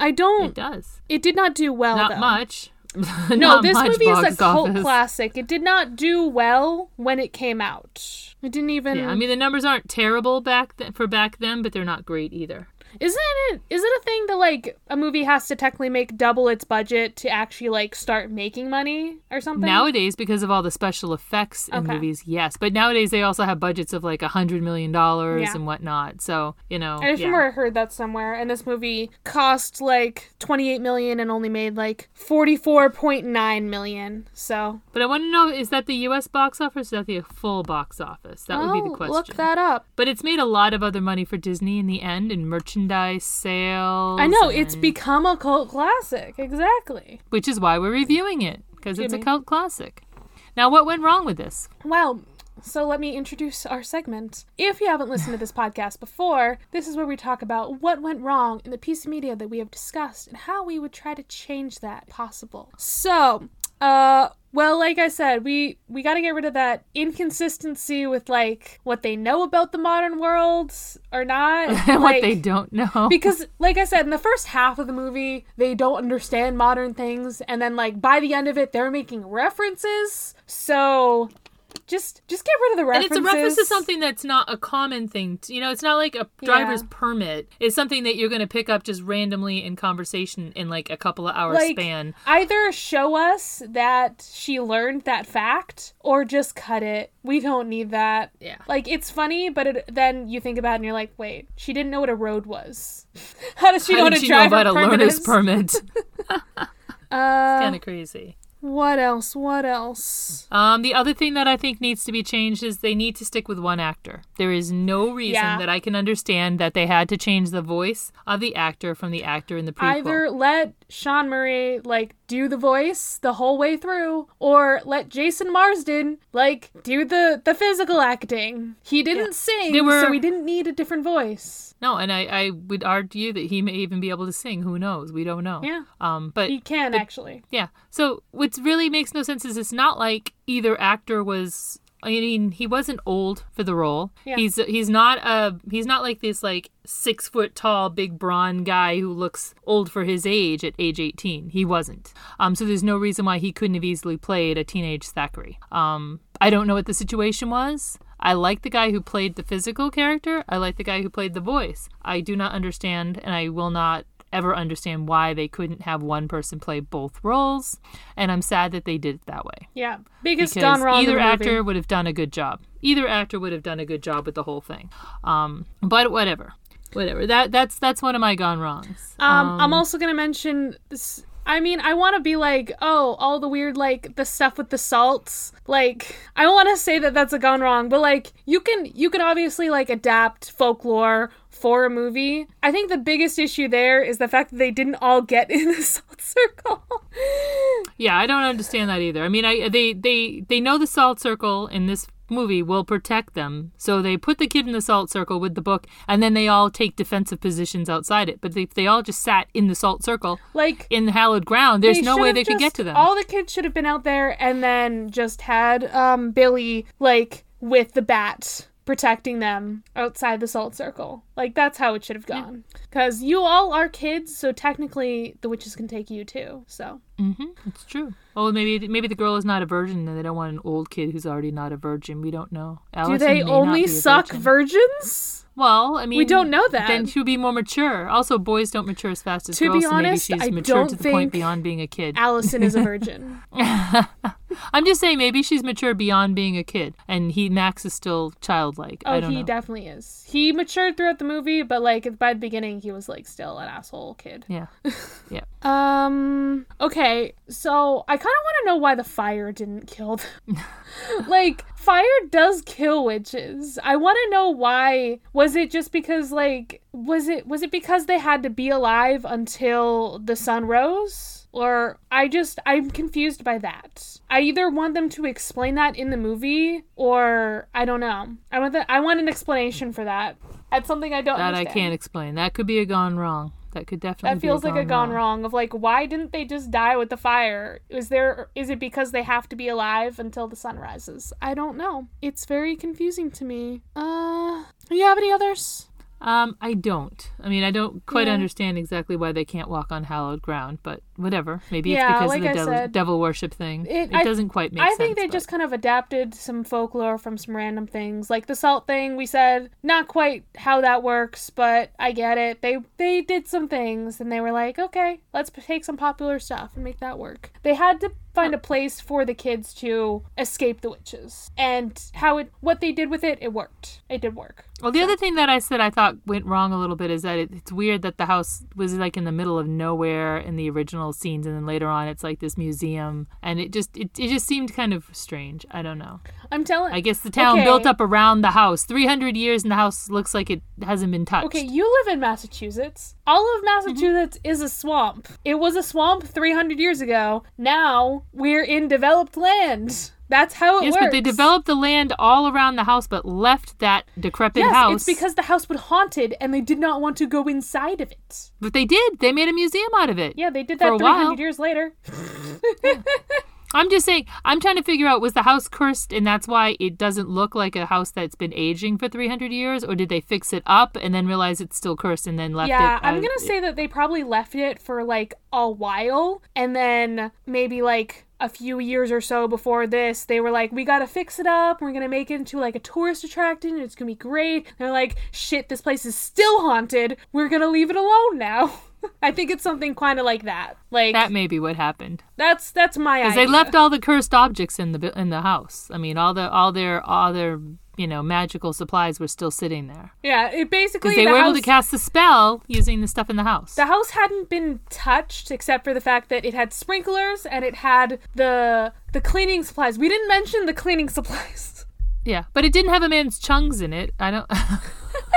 I don't... It does. It did not do well, not though. Not much. Not no, this much movie is a cult office. Classic. It did not do well when it came out. It didn't even... Yeah, I mean, the numbers aren't terrible back th- for back then, but they're not great either. Isn't it, is it a thing that, like, a movie has to technically make double its budget to actually, like, start making money or something? Nowadays, because of all the special effects in okay. movies, yes. But nowadays, they also have budgets of, like, one hundred million dollars yeah. and whatnot. So, you know. I just yeah. remember I heard that somewhere. And this movie cost, like, twenty-eight million dollars and only made, like, forty-four point nine million dollars. So. But I want to know, is that the U S box office or is that the full box office? That oh, would be the question. Look that up. But it's made a lot of other money for Disney in the end and merchandise. Merchandise sales. I know, and... it's become a cult classic. Exactly. Which is why we're reviewing it, because it's a cult classic. Now, what went wrong with this? Well, so let me introduce our segment. If you haven't listened to this podcast before, this is where we talk about what went wrong in the piece of media that we have discussed and how we would try to change that if possible. So, uh... Well, like I said, we, we got to get rid of that inconsistency with, like, what they know about the modern world or not. Like, what they don't know. Because, like I said, in the first half of the movie, they don't understand modern things. And then, like, by the end of it, they're making references. So... Just just get rid of the references. And it's a reference to something that's not a common thing. To, you know, it's not like a driver's yeah. permit. It's something that you're going to pick up just randomly in conversation in like a couple of hours like, span. Either show us that she learned that fact or just cut it. We don't need that. Yeah. Like, it's funny, but it, then you think about it and you're like, wait, she didn't know what a road was. How does she know How what a driver's permit is? How did she know about a learner's permit? uh, it's kind of crazy. What else? What else? Um, the other thing that I think needs to be changed is they need to stick with one actor. There is no reason yeah. that I can understand that they had to change the voice of the actor from the actor in the prequel. Either let Sean Murray, like, do the voice the whole way through, or let Jason Marsden, like, do the, the physical acting. He didn't yeah. sing, were... so we didn't need a different voice. No, and I, I would argue that he may even be able to sing. Who knows? We don't know. Yeah. Um, but he can, but, actually. Yeah. So what really makes no sense is it's not like either actor was... I mean, he wasn't old for the role. Yeah. He's he's not a he's not like this like six foot tall big brawn guy who looks old for his age at age eighteen. He wasn't. Um, so there's no reason why he couldn't have easily played a teenage Thackeray. Um, I don't know what the situation was. I like the guy who played the physical character. I like the guy who played the voice. I do not understand, and I will not ever understand why they couldn't have one person play both roles, and I'm sad that they did it that way. Yeah, biggest done wrong. Either actor would have done a good job. Either actor would have done a good job with the whole thing. Um, but whatever, whatever. That that's that's one of my gone wrongs. Um, um I'm also gonna mention this. I mean, I want to be like, oh, all the weird, like, the stuff with the salts. Like, I don't want to say that that's a gone wrong, but, like, you can you can obviously, like, adapt folklore for a movie. I think the biggest issue there is the fact that they didn't all get in the salt circle. Yeah, I don't understand that either. I mean, I they, they, they know the salt circle in this movie will protect them, so they put the kid in the salt circle with the book, and then they all take defensive positions outside it. But if they all just sat in the salt circle, like in the hallowed ground, there's no way they just, could get to them. All the kids should have been out there, and then just had um Billy like with the bat protecting them outside the salt circle. Like, that's how it should have gone. Because yeah. You all are kids, so technically the witches can take you too. So mm-hmm. It's true. Oh, maybe maybe the girl is not a virgin, and they don't want an old kid who's already not a virgin. We don't know. Allison Do they only suck virgin. virgins? Well, I mean, we don't know that. Then she would be more mature. Also, boys don't mature as fast as to girls. To be honest, so maybe she's I mature don't to the think point beyond being a kid. Allison is a virgin. I'm just saying, maybe she's mature beyond being a kid, and he Max is still childlike. Oh, I don't he know. Definitely is. He matured throughout the movie, but like by the beginning, he was like still an asshole kid. Yeah, yeah. um. Okay, so I kind of want to know why the fire didn't kill them. Like, fire does kill witches. I want to know why. Was it just because like was it was it because they had to be alive until the sun rose? Or I just, I'm confused by that. I either want them to explain that in the movie, or I don't know. I want the, I want an explanation for that. That's something I don't that understand. That I can't explain. That could be a gone wrong. That could definitely. That feels be a like gone a gone wrong. wrong of like, why didn't they just die with the fire? Is there? Is it because they have to be alive until the sun rises? I don't know. It's very confusing to me. Uh, do you have any others? Um, I don't. I mean, I don't quite yeah. understand exactly why they can't walk on hallowed ground, but whatever. Maybe yeah, it's because like of the devil, said, devil worship thing. It, it I, doesn't quite make I sense. I think they but... just kind of adapted some folklore from some random things. Like the salt thing, we said, not quite how that works, but I get it. They they did some things, and they were like, okay, let's take some popular stuff and make that work. They had to find a place for the kids to escape the witches, and how it what they did with it it worked it did work well the so. Other thing that I said I thought went wrong a little bit is that it, it's weird that the house was like in the middle of nowhere in the original scenes, and then later on it's like this museum, and it just it, it just seemed kind of strange. I don't know. I'm telling I guess the town okay. built up around the house. Three hundred years and the house looks like it hasn't been touched. Okay, you live in Massachusetts. All of Massachusetts mm-hmm. is a swamp. It was a swamp three hundred years ago. Now we're in developed land. That's how it yes, works. Yes, but they developed the land all around the house, but left that decrepit yes, house. Yes, it's because the house was haunted, and they did not want to go inside of it. But they did. They made a museum out of it. Yeah, they did that three hundred years later. Yeah. I'm just saying, I'm trying to figure out, was the house cursed and that's why it doesn't look like a house that's been aging for three hundred years? Or did they fix it up and then realize it's still cursed and then left yeah, it? Yeah, I'm going to say that they probably left it for like a while, and then maybe like a few years or so before this, they were like, we gotta fix it up, we're gonna make it into like a tourist attraction, it's gonna be great. And they're like, shit, this place is still haunted, we're gonna leave it alone now. I think it's something kind of like that. Like that may be what happened. That's that's my idea. Because they left all the cursed objects in the in the house. I mean, all the all their all their you know magical supplies were still sitting there. Yeah, it basically because they the were house, able to cast the spell using the stuff in the house. The house hadn't been touched except for the fact that it had sprinklers and it had the the cleaning supplies. We didn't mention the cleaning supplies. Yeah, but it didn't have a man's chungs in it. I don't.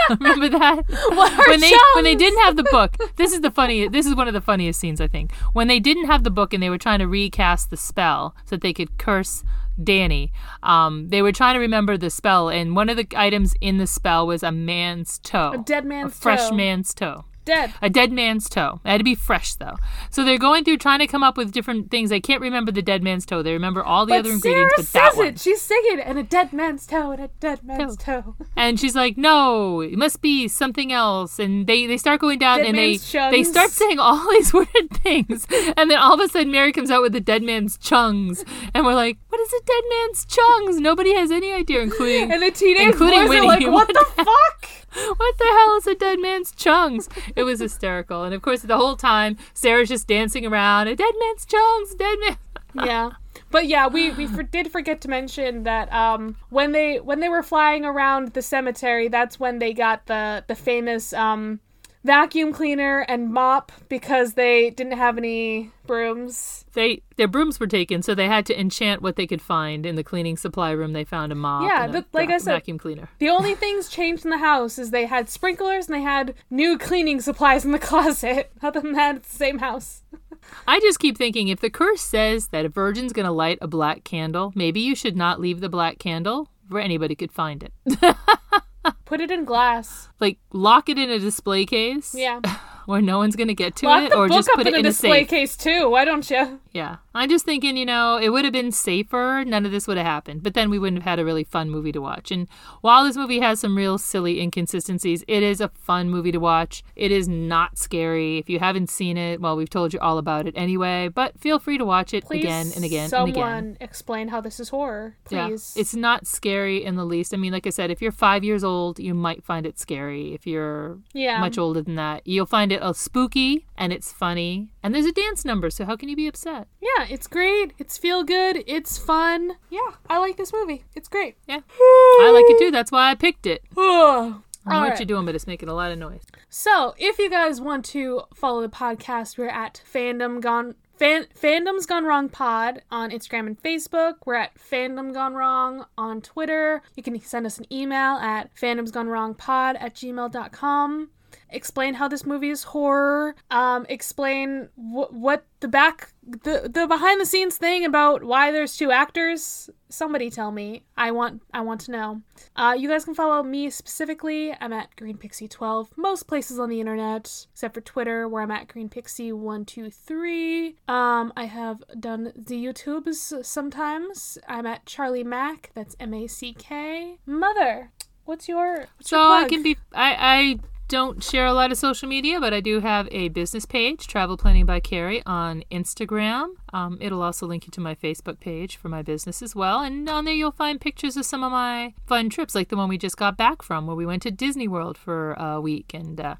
Remember that? What are when they chums? When they didn't have the book, this is the funny. This is one of the funniest scenes, I think. When they didn't have the book and they were trying to recast the spell so that they could curse Danny, um, they were trying to remember the spell, and one of the items in the spell was a man's toe, a dead man's, a fresh toe. man's toe. Dead. A dead man's toe. It had to be fresh, though. So they're going through trying to come up with different things. They can't remember the dead man's toe. They remember all the but other ingredients, Sarah but that says one. It. She's singing, and a dead man's toe, and a dead man's toe. toe. And she's like, no, it must be something else. And they, they start going down, dead and they chungs. They start saying all these weird things. And then all of a sudden, Mary comes out with the dead man's chungs. And we're like, what is a dead man's chungs? Nobody has any idea, including And the teenage including boys Winnie. Are like, what the fuck? What the hell is a dead man's chungs? It was hysterical. And, of course, the whole time, Sarah's just dancing around. A dead man's chungs, dead man. Yeah. But, yeah, we, we for, did forget to mention that um, when they when they were flying around the cemetery, that's when they got the, the famous um, vacuum cleaner and mop because they didn't have any brooms. They Their brooms were taken, so they had to enchant what they could find. In the cleaning supply room, they found a mop yeah, and a the, like va- I said, vacuum cleaner. The only things changed in the house is they had sprinklers and they had new cleaning supplies in the closet. Other than that, it's the same house. I just keep thinking, if the curse says that a virgin's going to light a black candle, maybe you should not leave the black candle where anybody could find it. Put it in glass. Like, lock it in a display case. Yeah. Where no one's going to get to lock it. Or just put it in a, in a display safe. Case, too. Why don't you? Yeah. I'm just thinking, you know, it would have been safer. None of this would have happened. But then we wouldn't have had a really fun movie to watch. And while this movie has some real silly inconsistencies, it is a fun movie to watch. It is not scary. If you haven't seen it, well, we've told you all about it anyway. But feel free to watch it Please again and again and again. Someone explain how this is horror. Please. Yeah. It's not scary in the least. I mean, like I said, if you're five years old, you might find it scary. If you're yeah. much older than that, you'll find it It's spooky and it's funny and there's a dance number, so how can you be upset? Yeah, it's great. It's feel good. It's fun. Yeah, I like this movie. It's great. Yeah, I like it too. That's why I picked it. I don't know what you're doing, but it's making a lot of noise. So, if you guys want to follow the podcast, we're at Fandom Gone. Fan- Fandom's Gone Wrong Pod on Instagram and Facebook. We're at Fandom Gone Wrong on Twitter. You can send us an email at fandomsgonewrongpod at gmail dot com. Explain how this movie is horror. Um, explain wh- what the back, the, the behind the scenes thing about why there's two actors. Somebody tell me. I want, I want to know. Uh, you guys can follow me specifically. I'm at Green Pixie twelve. Most places on the internet, except for Twitter, where I'm at Green Pixie one two three. Um, I have done the YouTubes sometimes. I'm at Charlie Mack. That's M A C K. Mother, what's your? What's so your plug? I can be. I. I don't share a lot of social media, but I do have a business page, Travel Planning by Carrie, on Instagram. Um, it'll also link you to my Facebook page for my business as well. And on there you'll find pictures of some of my fun trips, like the one we just got back from, where we went to Disney World for a week and uh,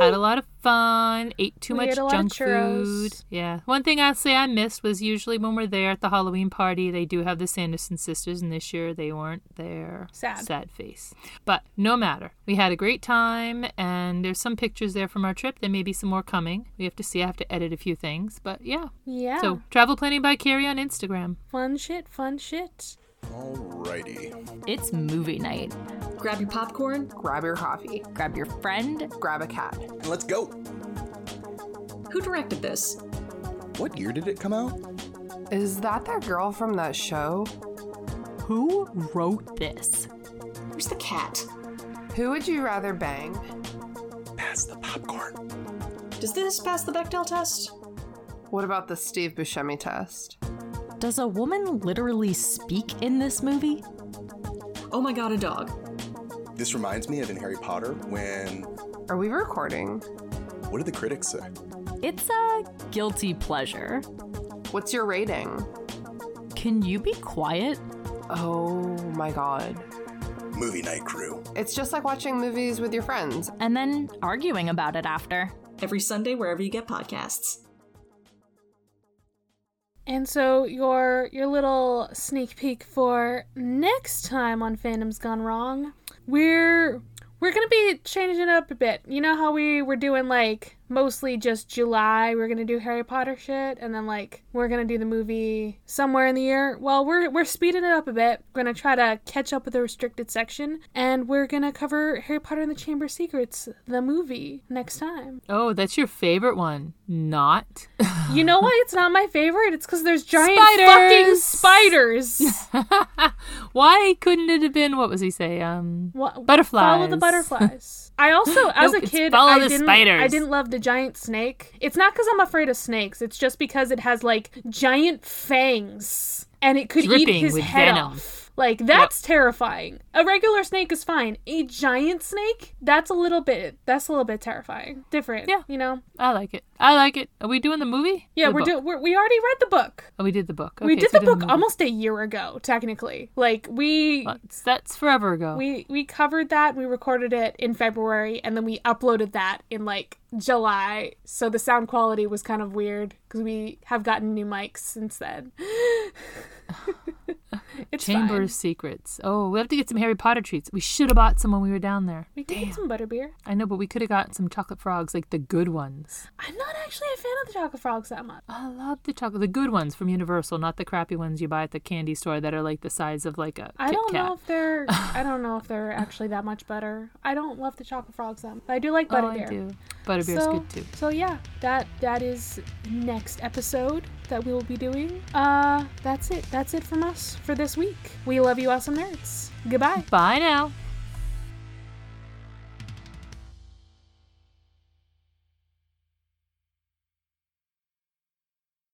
had a lot of fun, ate too we much junk food. Yeah. One thing I'll say I missed was usually when we're there at the Halloween party, they do have the Sanderson sisters, and this year they weren't there. Sad. Sad face. But no matter. We had a great time, and And there's some pictures there from our trip. There may be some more coming. We have to see. I have to edit a few things. But yeah. Yeah. So Travel Planning by Carrie on Instagram. Fun shit, fun shit. Alrighty. It's movie night. Grab your popcorn. Grab your coffee. Grab your friend. Grab a cat. And let's go. Who directed this? What year did it come out? Is that that girl from that show? Who wrote this? Where's the cat? Who would you rather bang? Pass the popcorn. Does this pass the Bechdel test? What about the Steve Buscemi test? Does a woman literally speak in this movie? Oh my god, a dog. This reminds me of in Harry Potter when... Are we recording? What did the critics say? It's a guilty pleasure. What's your rating? Can you be quiet? Oh my god. Movie Night Crew. It's just like watching movies with your friends. And then arguing about it after. Every Sunday, wherever you get podcasts. And so your your little sneak peek for next time on Phantoms Gone Wrong, we're we're going to be changing it up a bit. You know how we were doing like mostly just July, we're going to do Harry Potter shit. And then, like, we're going to do the movie somewhere in the year. Well, we're we're speeding it up a bit. We're going to try to catch up with the restricted section. And we're going to cover Harry Potter and the Chamber of Secrets, the movie, next time. Oh, that's your favorite one. Not. You know why it's not my favorite? It's because there's giant spiders. fucking spiders. Why couldn't it have been, what was he say? Um, what, butterflies. Follow the butterflies. I also, as nope, a kid, I didn't, I didn't love the giant snake. It's not because I'm afraid of snakes. It's just because it has, like, giant fangs. And it could eat his head venom. off. Like, that's yep. terrifying. A regular snake is fine. A giant snake? That's a little bit, that's a little bit terrifying. Different, yeah. You know? I like it. I like it. Are we doing the movie? Yeah, we're doing, we already read the book. Oh, we did the book. Okay, we did so the book the almost a year ago, technically. Like, we... That's, that's forever ago. We, we covered that. We recorded it in February, and then we uploaded that in, like, July. So the sound quality was kind of weird, because we have gotten new mics since then. It's Chamber fine. of Secrets. Oh, we have to get some Harry Potter treats. We should have bought some when we were down there. We could Damn. get some Butterbeer. I know, but we could have got some Chocolate Frogs, like the good ones. I'm not actually a fan of the Chocolate Frogs that much. I love the chocolate, the good ones from Universal, not the crappy ones you buy at the candy store that are like the size of like a I don't Kit Kat. know if they're. I don't know if they're actually that much better. I don't love the Chocolate Frogs that much. But I do like Butterbeer. Oh, I do. Butterbeer's so, good too. So yeah, that that is next episode that we will be doing. Uh, that's it. That's it from us for this week. We love you, awesome nerds. Goodbye. Bye now.